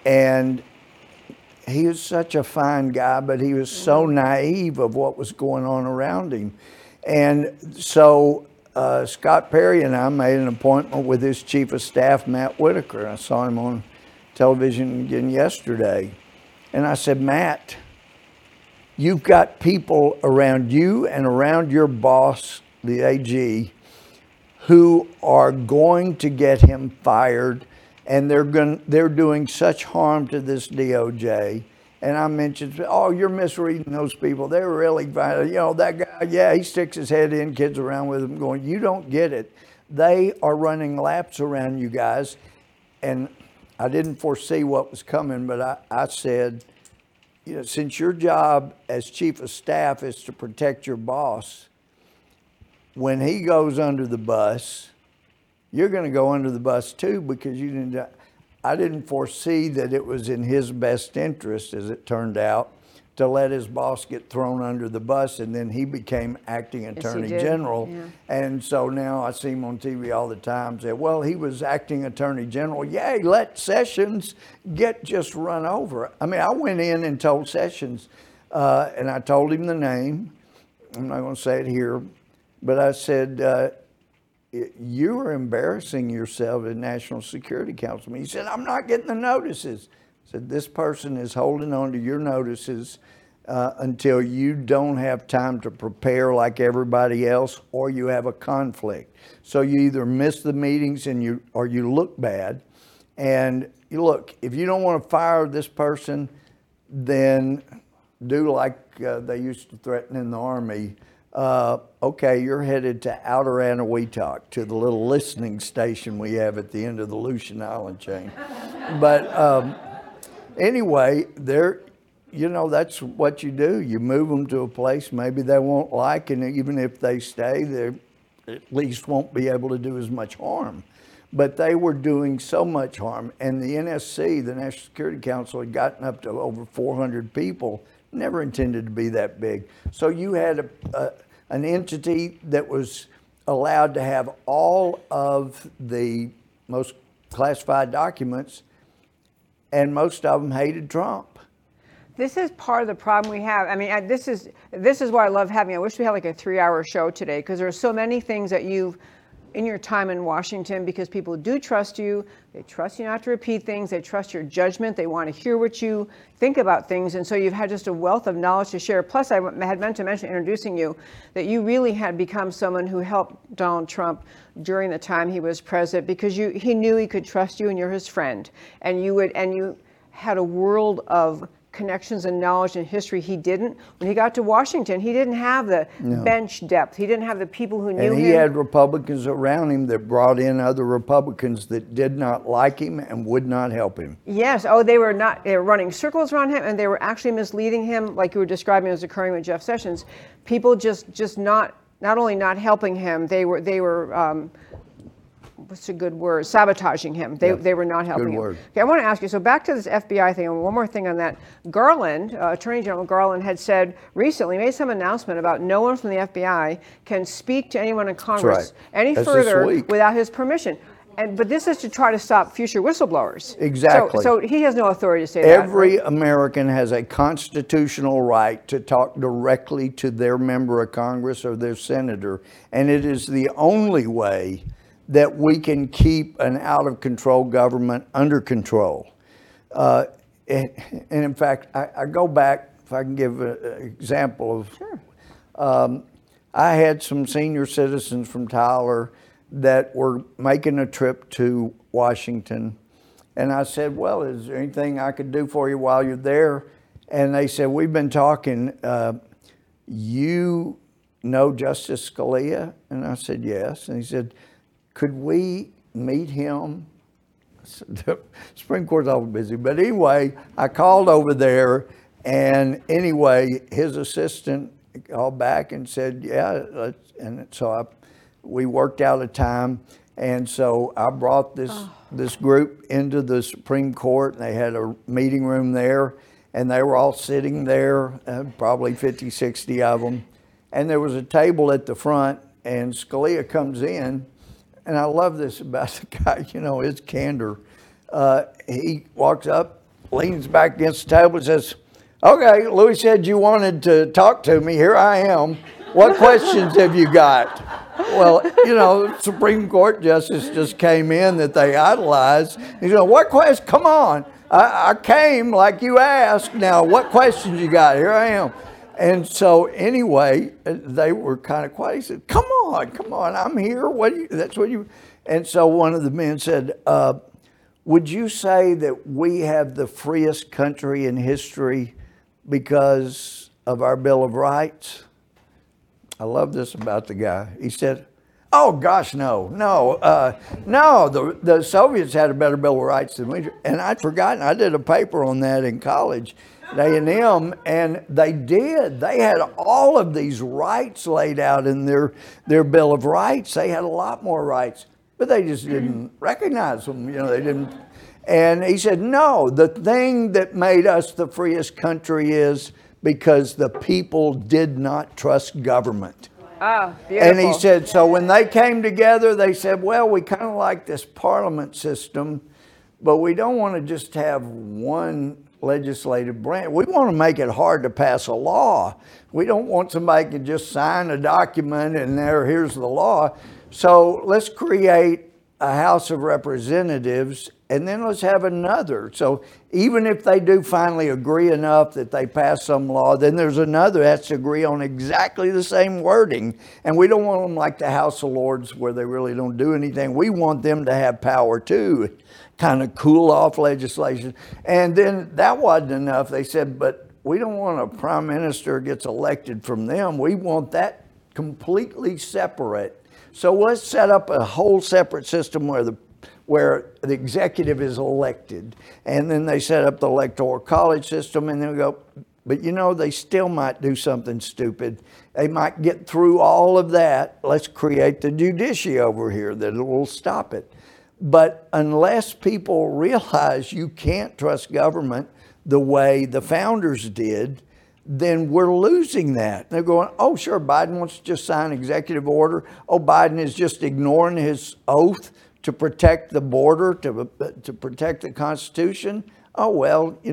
And he was such a fine guy, but he was so naive of what was going on around him. And so Scott Perry and I made an appointment with his chief of staff, Matt Whitaker. I saw him on television again yesterday. And I said, "Matt, you've got people around you and around your boss, the AG, who are going to get him fired. And they're doing such harm to this DOJ." And I mentioned, "Oh, you're misreading those people. They're really violent. You know, that guy, he sticks his head in, kids around with him going, you don't get it. They are running laps around you guys." And I didn't foresee what was coming, but I said, "You know, since your job as chief of staff is to protect your boss, when he goes under the bus, you're going to go under the bus too, because you didn't." I didn't foresee that it was in his best interest, as it turned out, to let his boss get thrown under the bus, and then he became acting attorney general. Yeah. And so now I see him on TV all the time say, "Well, he was acting attorney general. Yay, let Sessions get just run over." I mean, I went in and told Sessions, and I told him the name. I'm not going to say it here, but I said, "You are embarrassing yourself at National Security Council." He said, "I'm not getting the notices." I said, "This person is holding on to your notices until you don't have time to prepare like everybody else, or you have a conflict. So you either miss the meetings and you look bad. And you look, if you don't want to fire this person, then do like they used to threaten in the Army. okay, you're headed to outer Aniwetok, to the little listening station we have at the end of the Lucian Island chain. But anyway, there, you know, that's what you do. You move them to a place maybe they won't like, and even if they stay, they at least won't be able to do as much harm. But they were doing so much harm. And the NSC, the National Security Council, had gotten up to over 400 people, never intended to be that big. So you had an entity that was allowed to have all of the most classified documents, and most of them hated Trump. This is part of the problem we have. I mean, this is why I love having you. I wish we had like a 3-hour show today, because there are so many things that you've in your time in Washington, because people do trust you. They trust you not to repeat things. They trust your judgment. They want to hear what you think about things. And so you've had just a wealth of knowledge to share. Plus, I had meant to mention introducing you that you really had become someone who helped Donald Trump during the time he was president, because he knew he could trust you and you're his friend. And you had a world of connections and knowledge and history he didn't. When he got to Washington, he didn't have the bench depth. He didn't have the people who knew him. And he had Republicans around him that brought in other Republicans that did not like him and would not help him. Yes. Oh, they were running circles around him, and they were actually misleading him, like you were describing as occurring with Jeff Sessions. People just not only not helping him, they were what's a good word? Sabotaging him. They were not helping him. Okay, I want to ask you, so back to this FBI thing, and one more thing on that. Garland, Attorney General Garland, had said recently, made some announcement about no one from the FBI can speak to anyone in Congress further without his permission. But this is to try to stop future whistleblowers. Exactly. So he has no authority to say that. Every American has a constitutional right to talk directly to their member of Congress or their senator, and it is the only way that we can keep an out-of-control government under control. And in fact, I go back, if I can give an example of... Sure. I had some senior citizens from Tyler that were making a trip to Washington. And I said, well, is there anything I could do for you while you're there? And they said, we've been talking. You know Justice Scalia? And I said, yes. And he said, could we meet him? The Supreme Court's all busy. But anyway, I called over there, and anyway, his assistant called back and said, yeah, let's, and so we worked out a time. And so I brought this group into the Supreme Court, and they had a meeting room there, and they were all sitting there, probably 50, 60 of them. And there was a table at the front, and Scalia comes in. And I love this about the guy, you know, his candor. He walks up, leans back against the table and says, okay, Louie said you wanted to talk to me. Here I am. What questions have you got? Well, you know, Supreme Court justice just came in that they idolized. He's going, what questions? Come on. I came like you asked. Now, what questions you got? Here I am. And so anyway, they were kind of quiet. He said, come on, I'm here. And so one of the men said, would you say that we have the freest country in history because of our Bill of Rights? I love this about the guy. He said, oh gosh, no, the Soviets had a better Bill of Rights than we did. And I'd forgotten, I did a paper on that in college. A&M, and they did. They had all of these rights laid out in their Bill of Rights. They had a lot more rights, but they just didn't recognize them. You know, they didn't. And he said, no, the thing that made us the freest country is because the people did not trust government. Oh, beautiful. And he said, so when they came together, they said, well, we kind of like this parliament system, but we don't want to just have one legislative branch. We want to make it hard to pass a law. We don't want somebody to just sign a document and here's the law. So let's create a House of Representatives, and then let's have another. So even if they do finally agree enough that they pass some law, then there's another that has to agree on exactly the same wording. And we don't want them like the House of Lords where they really don't do anything. We want them to have power too, kind of cool off legislation. And then that wasn't enough. They said, but we don't want a prime minister gets elected from them. We want that completely separate. So let's set up a whole separate system where the executive is elected, and then they set up the electoral college system, and then we go, but you know, they still might do something stupid. They might get through all of that. Let's create the judiciary over here that will stop it. But unless people realize you can't trust government the way the founders did, then we're losing that. They're going, oh, sure, Biden wants to just sign executive order. Oh, Biden is just ignoring his oath to protect the border, to protect the Constitution. Oh, well, he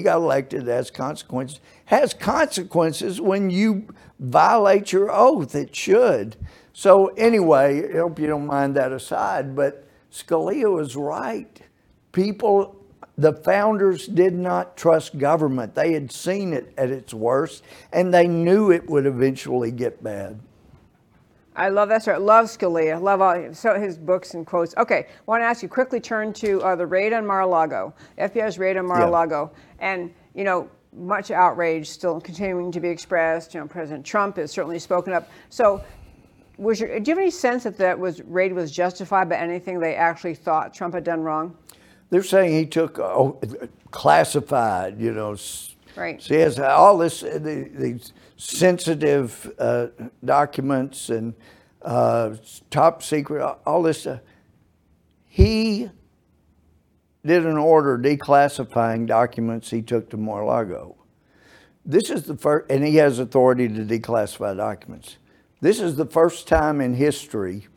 got elected as consequences. Has consequences when you violate your oath. It should. So anyway, I hope you don't mind that aside, but Scalia was right. The founders did not trust government. They had seen it at its worst, and they knew it would eventually get bad. I love that story. Love Scalia. Love all his books and quotes. Okay, want to ask you quickly. Turn to the raid on Mar-a-Lago, FBI's raid on Mar-a-Lago, and much outrage still continuing to be expressed. President Trump has certainly spoken up. So, do you have any sense that raid was justified by anything they actually thought Trump had done wrong? They're saying he took classified, right. So he has all these sensitive documents and top secret, all this stuff. He did an order declassifying documents he took to Mar-a-Lago. This is the first, and he has authority to declassify documents. This is the first time in history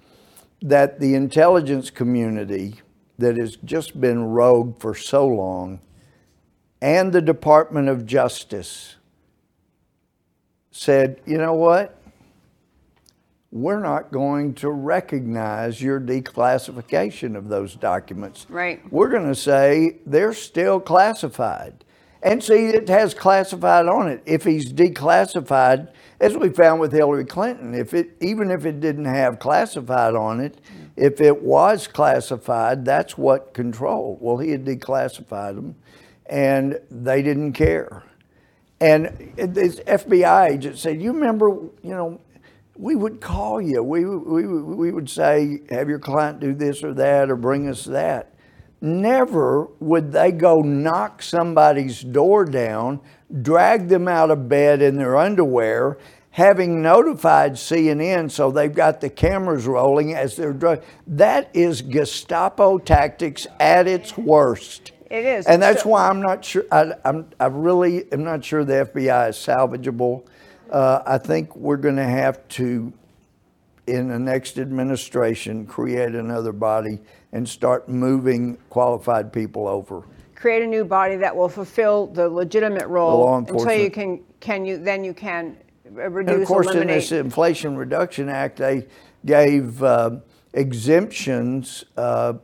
that the intelligence community that has just been rogue for so long, and the Department of Justice said, you know what? We're not going to recognize your declassification of those documents. Right. We're going to say they're still classified. And see, it has classified on it. If he's declassified, as we found with Hillary Clinton, even if it didn't have classified on it, if it was classified, that's what controlled. Well, he had declassified them, and they didn't care. And this FBI agent said, "You remember, we would call you. We would say, have your client do this or that, or bring us that." Never would they go knock somebody's door down, drag them out of bed in their underwear, having notified CNN, so they've got the cameras rolling as they're drug. That is Gestapo tactics at its worst. It is. And that's why I'm not sure. I really am not sure the FBI is salvageable. I think we're going to have to, in the next administration, create another body and start moving qualified people over. Create a new body that will fulfill the legitimate role, the law enforcement, until you can reduce. And of course, eliminate. In this Inflation Reduction Act, they gave exemptions to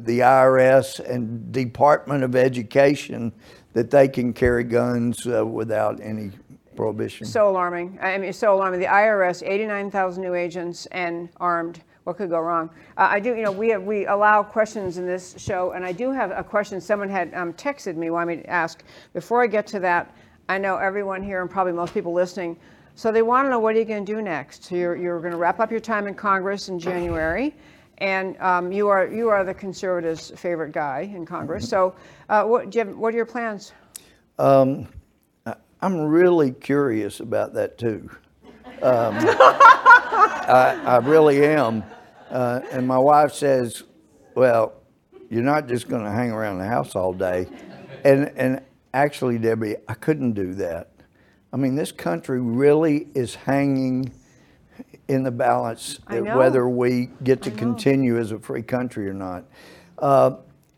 the IRS and Department of Education that they can carry guns without any prohibition. So alarming. I mean, so alarming. The IRS, 89,000 new agents and armed. What could go wrong? I do, we allow questions in this show, and I do have a question someone had texted me, wanted me to ask. Before I get to that, I know everyone here and probably most people listening, so they want to know, what are you going to do next? You're going to wrap up your time in Congress in January, and you are the conservatives' favorite guy in Congress. So, what are your plans? I'm really curious about that too. I really am. And my wife says, well, you're not just going to hang around the house all day. And actually, Debbie, I couldn't do that. I mean, this country really is hanging in the balance at whether we get to continue as a free country or not.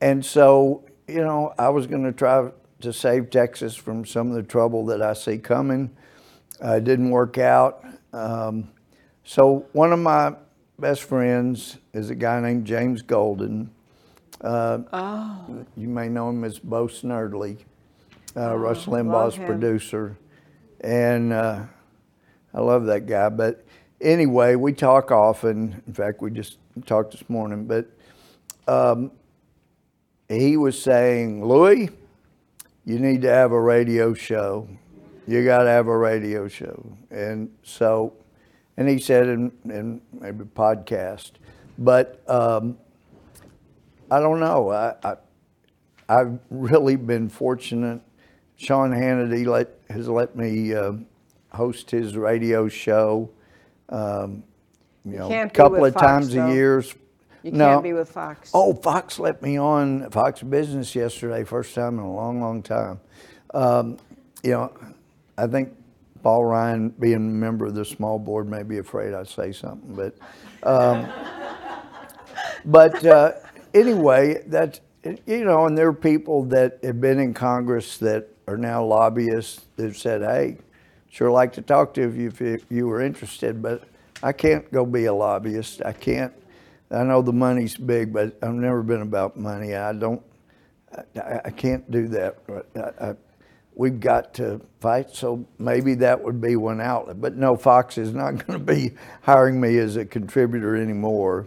And so, I was going to try to save Texas from some of the trouble that I see coming. It didn't work out. So one of my best friends is a guy named James Golden. You may know him as Bo Snurdly, Rush Limbaugh's producer. And I love that guy. But anyway, we talk often. In fact, we just talked this morning. But he was saying, Louie, you need to have a radio show. You got to have a radio show. And so, and he said, and maybe podcast. But I don't know. I've really been fortunate. Sean Hannity has let me host his radio show. You know, a couple of times a year. You can't be with Fox. Oh, Fox let me on Fox Business yesterday, first time in a long, long time. You know, I think Paul Ryan, being a member of the small board, may be afraid I say something, but anyway, that, you know, and there are people that have been in Congress that are now lobbyists that have said, hey, sure like to talk to you if you were interested, but I can't go be a lobbyist. I can't. I know the money's big, but I've never been about money. I can't do that. We've got to fight, so maybe that would be one outlet. But no, Fox is not going to be hiring me as a contributor anymore.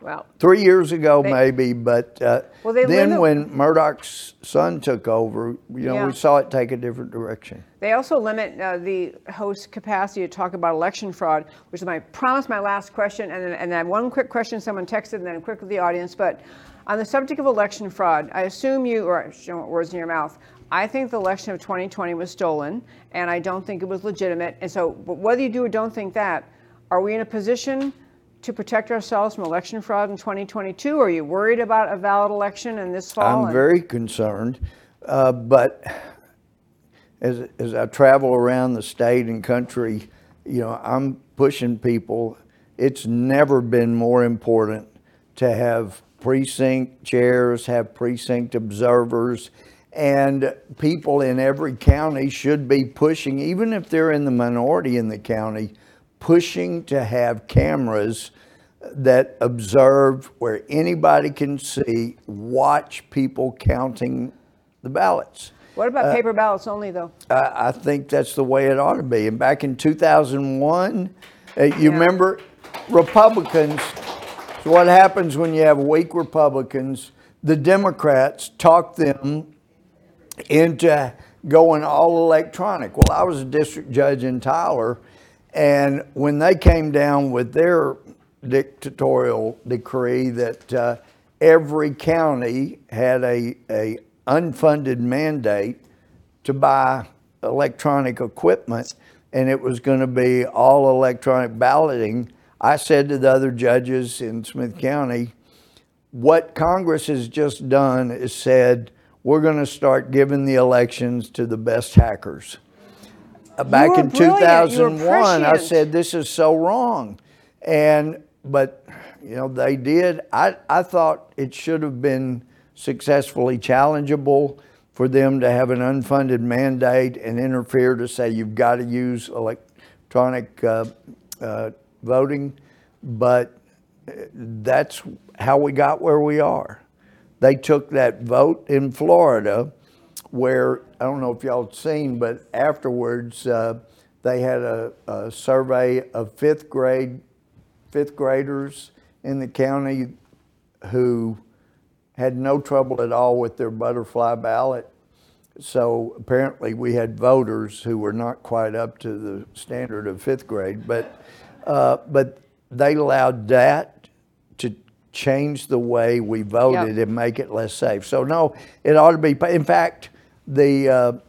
Well, 3 years ago, maybe, but then when Murdoch's son took over, we saw it take a different direction. They also limit the host capacity to talk about election fraud, which is my last question, and then one quick question someone texted, and then quick with the audience. But on the subject of election fraud, I assume you want words in your mouth. I think the election of 2020 was stolen, and I don't think it was legitimate. And so, but whether you do or don't think that, are we in a position to protect ourselves from election fraud in 2022? Are you worried about a valid election in this fall? I'm very concerned, but as I travel around the state and country, you know, I'm pushing people. It's never been more important to have precinct chairs, have precinct observers, and people in every county should be pushing, even if they're in the minority in the county, pushing to have cameras that observe where anybody can see, watch people counting the ballots. What about paper ballots only, though? I think that's the way it ought to be. And back in 2001, remember Republicans, so what happens when you have weak Republicans, the Democrats talk them into going all electronic. Well, I was a district judge in Tyler, and when they came down with their dictatorial decree that every county had a unfunded mandate to buy electronic equipment, and it was going to be all electronic balloting, I said to the other judges in Smith County, what Congress has just done is said, we're going to start giving the elections to the best hackers. Back in 2001, I said, this is so wrong. But you know, they did. I thought it should have been successfully challengeable for them to have an unfunded mandate and interfere to say, you've got to use electronic voting. But that's how we got where we are. They took that vote in Florida where, I don't know if y'all seen, but afterwards they had a survey of fifth graders in the county who had no trouble at all with their butterfly ballot. So apparently we had voters who were not quite up to the standard of fifth grade, but they allowed that to change the way we voted and make it less safe. So no, it ought to be, in fact, the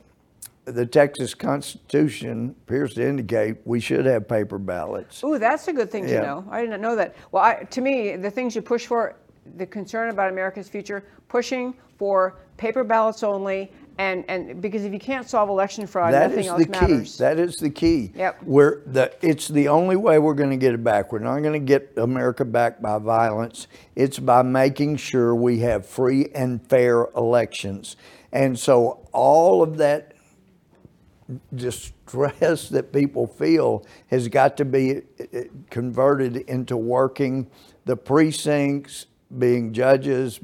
Texas Constitution appears to indicate we should have paper ballots. Ooh, that's a good thing to know. I didn't know that. Well, to me, the things you push for, the concern about America's future, pushing for paper ballots only, and because if you can't solve election fraud, nothing else matters. That is the key. Yep. It's the only way we're going to get it back. We're not going to get America back by violence. It's by making sure we have free and fair elections. And so all of that distress that people feel has got to be converted into working the precincts, being judges,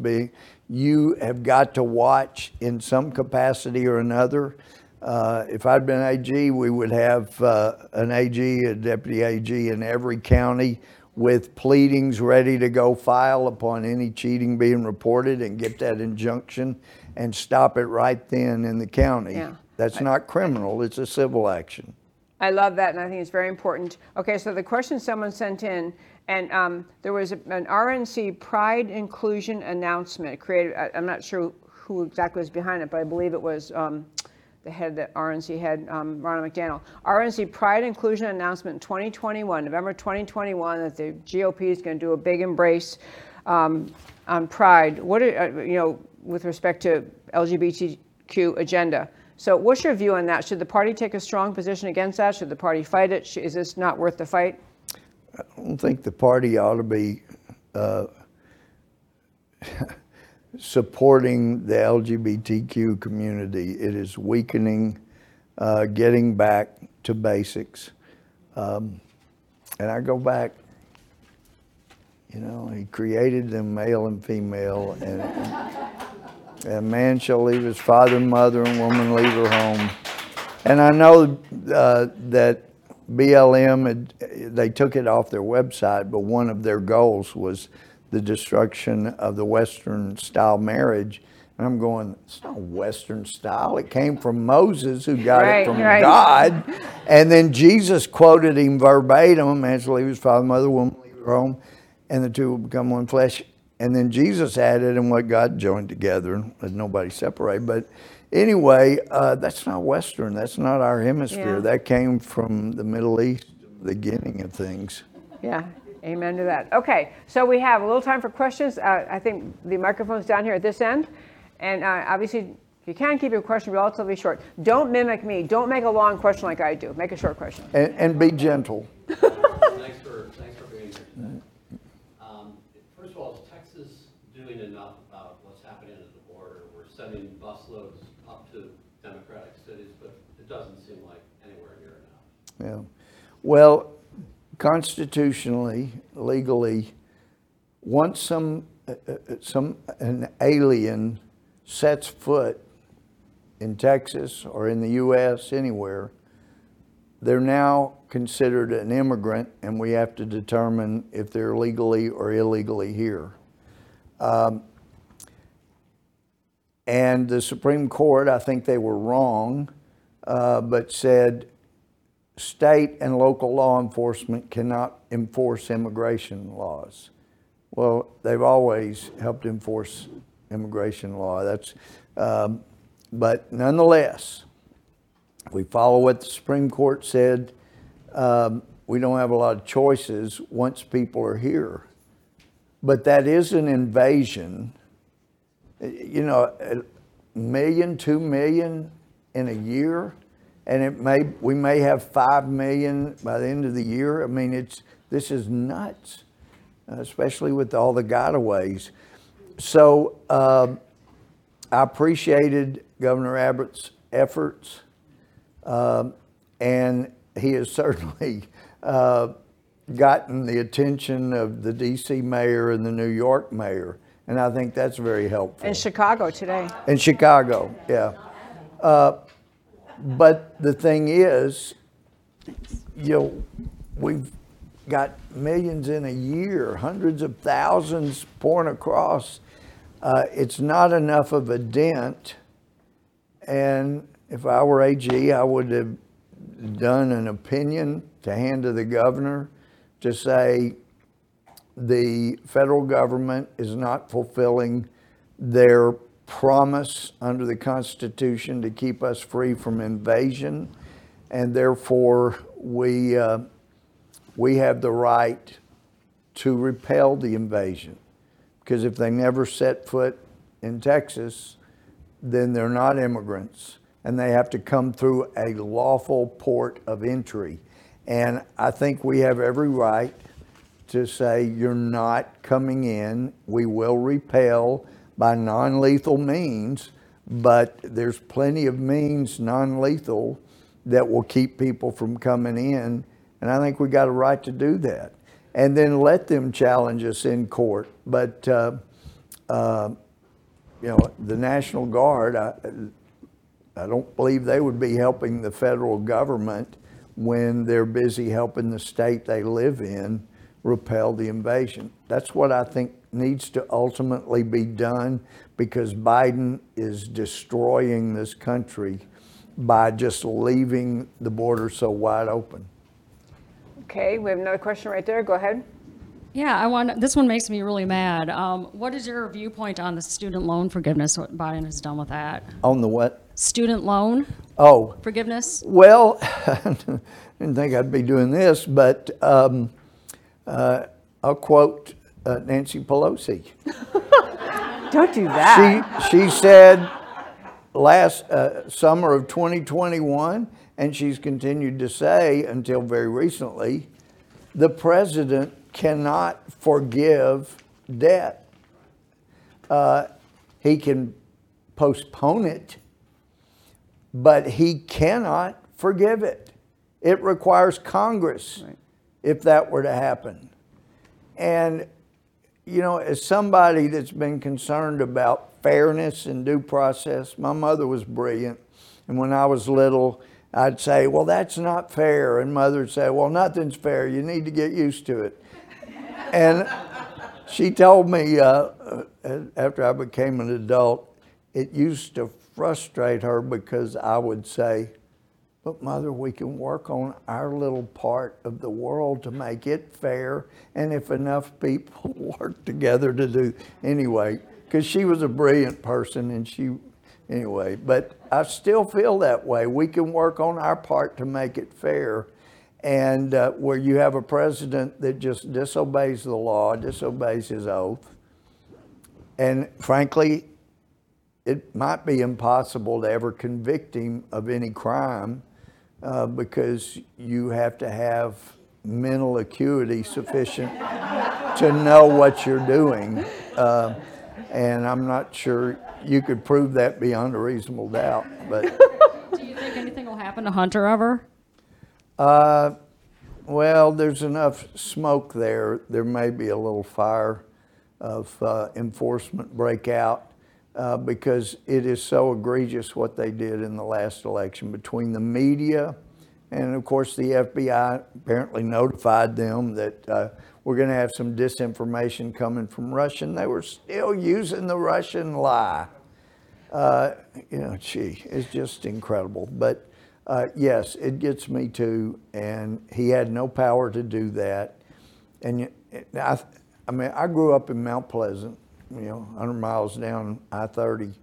you have got to watch in some capacity or another. If I'd been AG, we would have an AG, a deputy AG in every county with pleadings ready to go file upon any cheating being reported and get that injunction and stop it right then in the county. Yeah. That's not criminal. It's a civil action. I love that, and I think it's very important. Okay, so the question someone sent in, and there was an RNC Pride Inclusion announcement created. I'm not sure who exactly was behind it, but I believe it was the head that RNC had, Ronald McDaniel. RNC Pride Inclusion announcement in 2021, November 2021, that the GOP is going to do a big embrace on Pride. What are, with respect to LGBTQ agenda? So what's your view on that? Should the party take a strong position against that? Should the party fight it? Is this not worth the fight? I don't think the party ought to be supporting the LGBTQ community. It is weakening, getting back to basics. And I go back, he created them male and female. And man shall leave his father and mother, and woman leave her home. And I know that BLM, they took it off their website, but one of their goals was the destruction of the Western-style marriage. And I'm going, it's not Western-style. It came from Moses, who got it from God. And then Jesus quoted him verbatim, man shall leave his father and mother, woman leave her home, and the two will become one flesh. And then Jesus added, and what God joined together, let nobody separate. But anyway, that's not Western. That's not our hemisphere. Yeah. That came from the Middle East, the beginning of things. Yeah, amen to that. Okay, so we have a little time for questions. I think the microphone's down here at this end. And obviously, you can keep your question relatively short. Don't mimic me. Don't make a long question like I do. Make a short question. And be gentle. Thanks for being here. First of all, is Texas doing enough about what's happening at the border? We're sending busloads up to Democratic cities, but it doesn't seem like anywhere near enough. Yeah. Well, constitutionally, legally, once an alien sets foot in Texas or in the U.S. anywhere, they're now considered an immigrant, and we have to determine if they're legally or illegally here. And the Supreme Court, I think they were wrong, but said state and local law enforcement cannot enforce immigration laws. Well, they've always helped enforce immigration law. But nonetheless, we follow what the Supreme Court said. We don't have a lot of choices once people are here. But that is an invasion. 1 million, 2 million in a year, and we may have 5 million by the end of the year. I mean, this is nuts, especially with all the gotaways. So I appreciated Governor Abbott's efforts. And he has certainly gotten the attention of the D.C. mayor and the New York mayor. And I think that's very helpful. In Chicago today. In Chicago, yeah. But the thing is, we've got millions in a year, hundreds of thousands pouring across. It's not enough of a dent. And if I were AG, I would have done an opinion to hand to the governor to say the federal government is not fulfilling their promise under the Constitution to keep us free from invasion, and therefore we have the right to repel the invasion. Because if they never set foot in Texas, then they're not immigrants. And they have to come through a lawful port of entry. And I think we have every right to say, you're not coming in. We will repel by non-lethal means, but there's plenty of means non-lethal that will keep people from coming in. And I think we got a right to do that. And then let them challenge us in court. But, the National Guard, I don't believe they would be helping the federal government when they're busy helping the state they live in repel the invasion. That's what I think needs to ultimately be done, because Biden is destroying this country by just leaving the border so wide open. Okay, we have another question right there. Go ahead. Yeah, this one makes me really mad. What is your viewpoint on the student loan forgiveness, what Biden has done with that? On the what? Student loan forgiveness. Well, I didn't think I'd be doing this, but I'll quote Nancy Pelosi. Don't do that. She said last summer of 2021, and she's continued to say until very recently, the president cannot forgive debt. He can postpone it, but he cannot forgive it. It requires Congress, right, if that were to happen. And, you know, as somebody that's been concerned about fairness and due process, my mother was brilliant. And when I was little, I'd say, well, that's not fair. And mother would say, well, nothing's fair. You need to get used to it. And she told me after I became an adult, it used to frustrate her because I would say, but mother, we can work on our little part of the world to make it fair. And if enough people work together to do, anyway, because she was a brilliant person and anyway, but I still feel that way. We can work on our part to make it fair. And where you have a president that just disobeys the law, disobeys his oath. And frankly, it might be impossible to ever convict him of any crime because you have to have mental acuity sufficient to know what you're doing. And I'm not sure you could prove that beyond a reasonable doubt. But do you think anything will happen to Hunter ever? Well, there's enough smoke there. There may be a little fire of enforcement breakout because it is so egregious what they did in the last election between the media and, of course, the FBI apparently notified them that we're going to have some disinformation coming from Russia. They were still using the Russian lie. It's just incredible. But yes, it gets me too, and he had no power to do that. And I grew up in Mount Pleasant, 100 miles down I-30,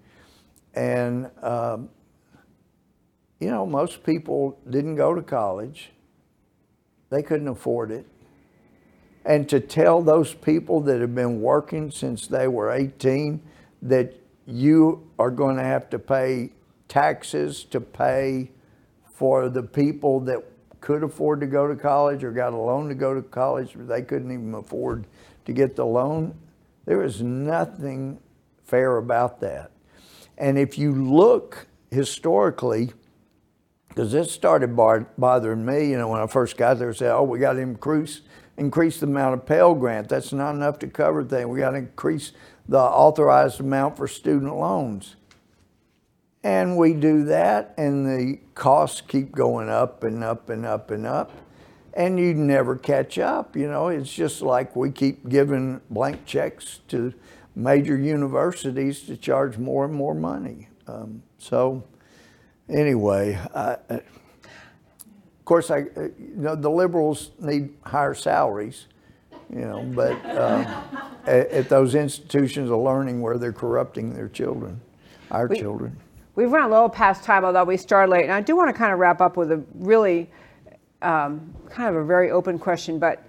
and most people didn't go to college. They couldn't afford it. And to tell those people that have been working since they were 18 that you are going to have to pay taxes to pay for the people that could afford to go to college or got a loan to go to college, but they couldn't even afford to get the loan. There is nothing fair about that. And if you look historically, because this started bothering me, when I first got there, I said, oh, we got to increase the amount of Pell Grant. That's not enough to cover things. We got to increase the authorized amount for student loans. And we do that, and the costs keep going up and up and up and up, and you never catch up. It's just like we keep giving blank checks to major universities to charge more and more money. The liberals need higher salaries, but at those institutions of learning where they're corrupting their children, our children. We've run a little past time, although we started late. And I do want to kind of wrap up with a really kind of a very open question. But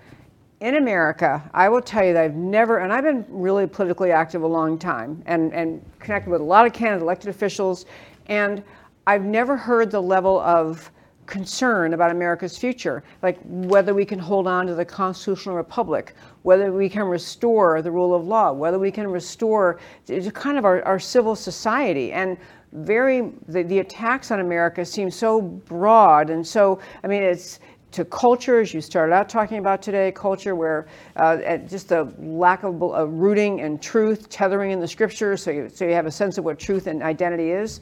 in America, I will tell you that I've been really politically active a long time and connected with a lot of Canada elected officials. And I've never heard the level of concern about America's future, like whether we can hold on to the constitutional republic, whether we can restore the rule of law, whether we can restore kind of our civil society. And the attacks on America seem so broad, and so it's to culture, as you started out talking about today, culture where just the lack of rooting and truth, tethering in the scriptures, so you have a sense of what truth and identity is,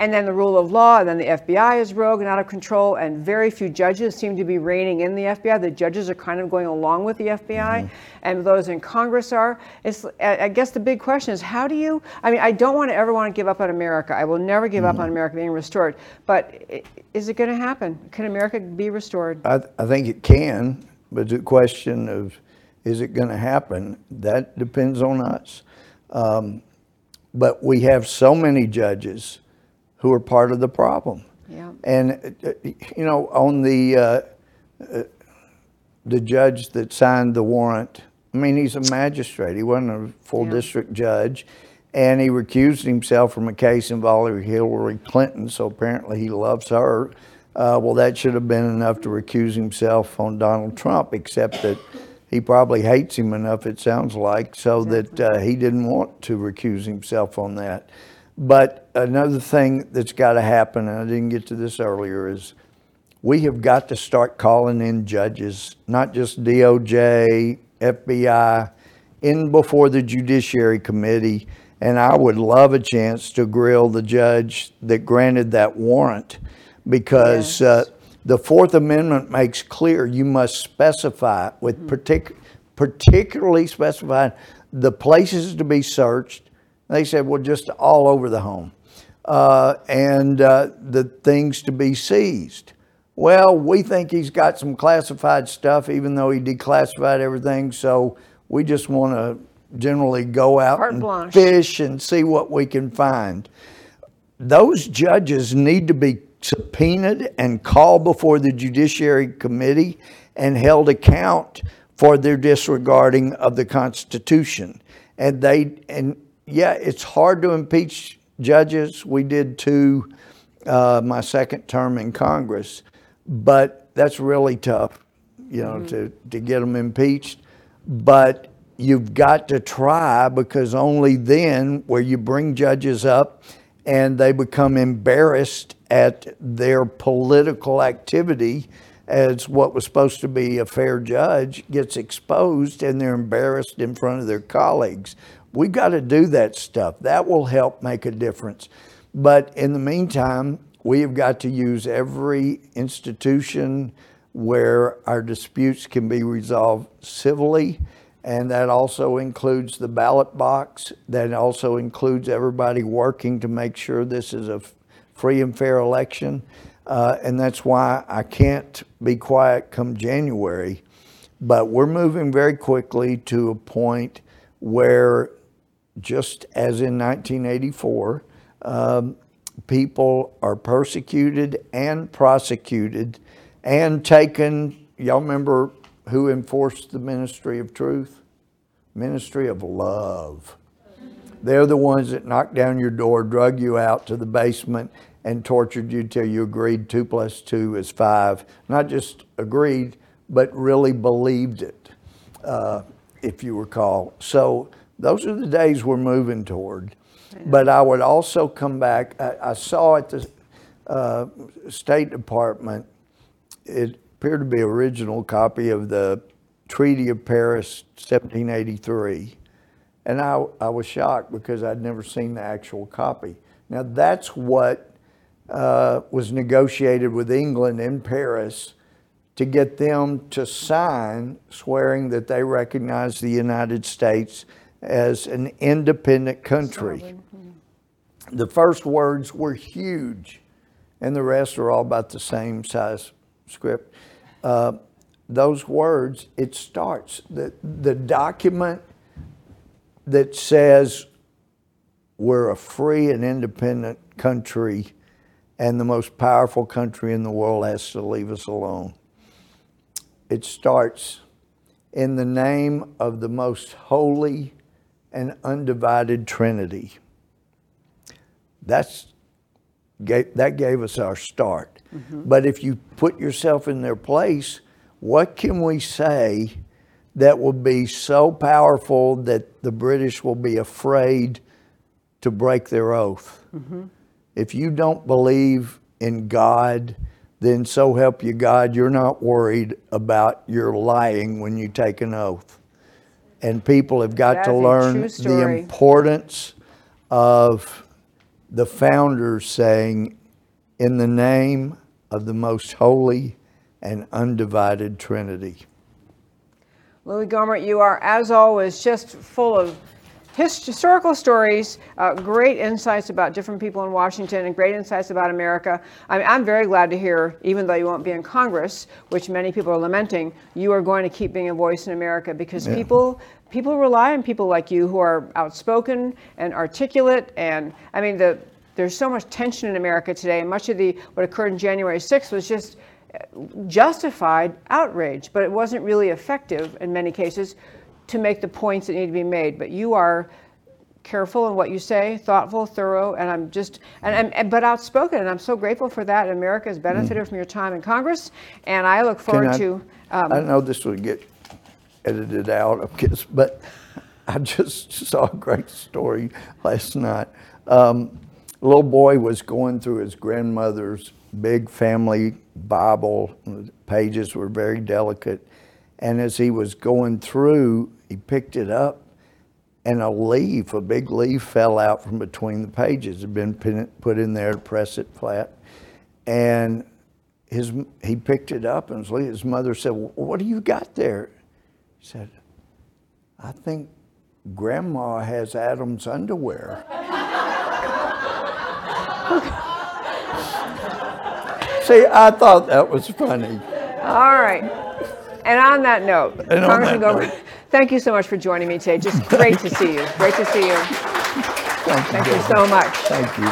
And then the rule of law, and then the FBI is rogue and out of control, and very few judges seem to be reining in the FBI. The judges are kind of going along with the FBI, and those in Congress are. It's, I guess the big question is, how do you, I mean, I don't want to ever want to give up on America. I will never give up on America being restored. But is it going to happen? Can America be restored? I think it can, but the question of, is it going to happen, that depends on us. But we have so many judges who are part of the problem. Yeah. And, you know, on the judge that signed the warrant, I mean, he's a magistrate. He wasn't a full district judge. And he recused himself from a case involving Hillary Clinton, so apparently he loves her. Well, that should have been enough to recuse himself on Donald Trump, except that he probably hates him enough, it sounds like, so that he didn't want to recuse himself on that. But another thing that's got to happen, and I didn't get to this earlier, is we have got to start calling in judges, not just DOJ, FBI, in before the Judiciary Committee. And I would love a chance to grill the judge that granted that warrant, because the Fourth Amendment makes clear you must specify, with particularly specifying the places to be searched. They said, well, just all over the home, and the things to be seized. Well, we think he's got some classified stuff, even though he declassified everything, so we just want to generally go out and fish and see what we can find. Those judges need to be subpoenaed and called before the Judiciary Committee and held account for their disregarding of the Constitution. And yeah, it's hard to impeach judges. We did two my second term in Congress, but that's really tough, you know, to get them impeached. But you've got to try, because only then where you bring judges up and they become embarrassed at their political activity, as what was supposed to be a fair judge gets exposed and they're embarrassed in front of their colleagues. We've got to do that stuff. That will help make a difference. But in the meantime, we have got to use every institution where our disputes can be resolved civilly. And that also includes the ballot box. That also includes everybody working to make sure this is a free and fair election. And that's why I can't be quiet come January. But we're moving very quickly to a point where, just as in 1984, people are persecuted and prosecuted and taken. Y'all remember who enforced the Ministry of Truth? Ministry of Love. They're the ones that knocked down your door, drug you out to the basement, and tortured you till you agreed 2 + 2 is 5. Not just agreed, but really believed it, if you recall. So those are the days we're moving toward. But I would also come back. I saw at the State Department, it appeared to be an original copy of the Treaty of Paris, 1783. And I was shocked, because I'd never seen the actual copy. Now, that's what was negotiated with England in Paris, to get them to sign swearing that they recognize the United States as an independent country. The first words were huge, and the rest are all about the same size script. Those words, it starts, the document that says we're a free and independent country and the most powerful country in the world has to leave us alone. It starts, in the name of the most holy and undivided Trinity. That gave us our start. But if you put yourself in their place, what can we say that will be so powerful that the British will be afraid to break their oath? If you don't believe in God, then so help you God, you're not worried about your lying when you take an oath. And people have got to learn the importance of the founders saying, in the name of the most holy and undivided Trinity. Louie Gohmert, you are, as always, just full of historical stories, great insights about different people in Washington, and great insights about America. I mean, I'm very glad to hear, even though you won't be in Congress, which many people are lamenting, you are going to keep being a voice in America, because people rely on people like you who are outspoken and articulate. And I mean, there's so much tension in America today, and much of what occurred on January 6th was just justified outrage, but it wasn't really effective in many cases to make the points that need to be made. But you are careful in what you say, thoughtful, thorough, and but outspoken, and I'm so grateful for that. America has benefited from your time in Congress, and I look forward to... I know this would get edited out, of course, but I just saw a great story last night. A little boy was going through his grandmother's big family Bible. The pages were very delicate. And as he was going through, he picked it up, and a big leaf fell out from between the pages. It had been put in there to press it flat. And he picked it up, and his mother said, well, what do you got there? He said, I think Grandma has Adam's underwear. See, I thought that was funny. All right. And on that note, Congressman Gohmert, thank you so much for joining me today. Just great to see you. Great to see you. Thank you so much. Thank you.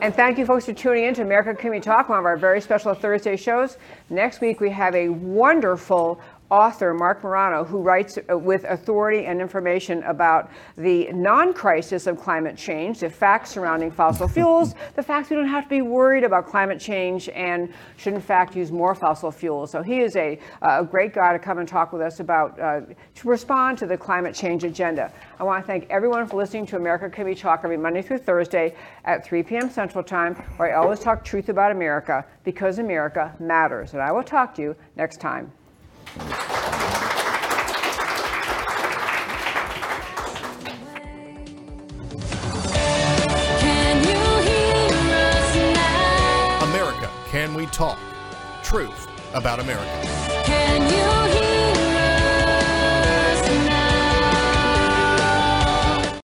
And thank you, folks, for tuning in to America Can We Talk, one of our very special Thursday shows. Next week, we have a wonderful author, Mark Morano, who writes with authority and information about the non-crisis of climate change, the facts surrounding fossil fuels, the fact we don't have to be worried about climate change and should, in fact, use more fossil fuels. So he is a great guy to come and talk with us about, to respond to the climate change agenda. I want to thank everyone for listening to America Can We Talk every Monday through Thursday at 3 p.m. Central Time, where I always talk truth about America, because America matters. And I will talk to you next time. America, Can We Talk? Truth about America. Can you hear?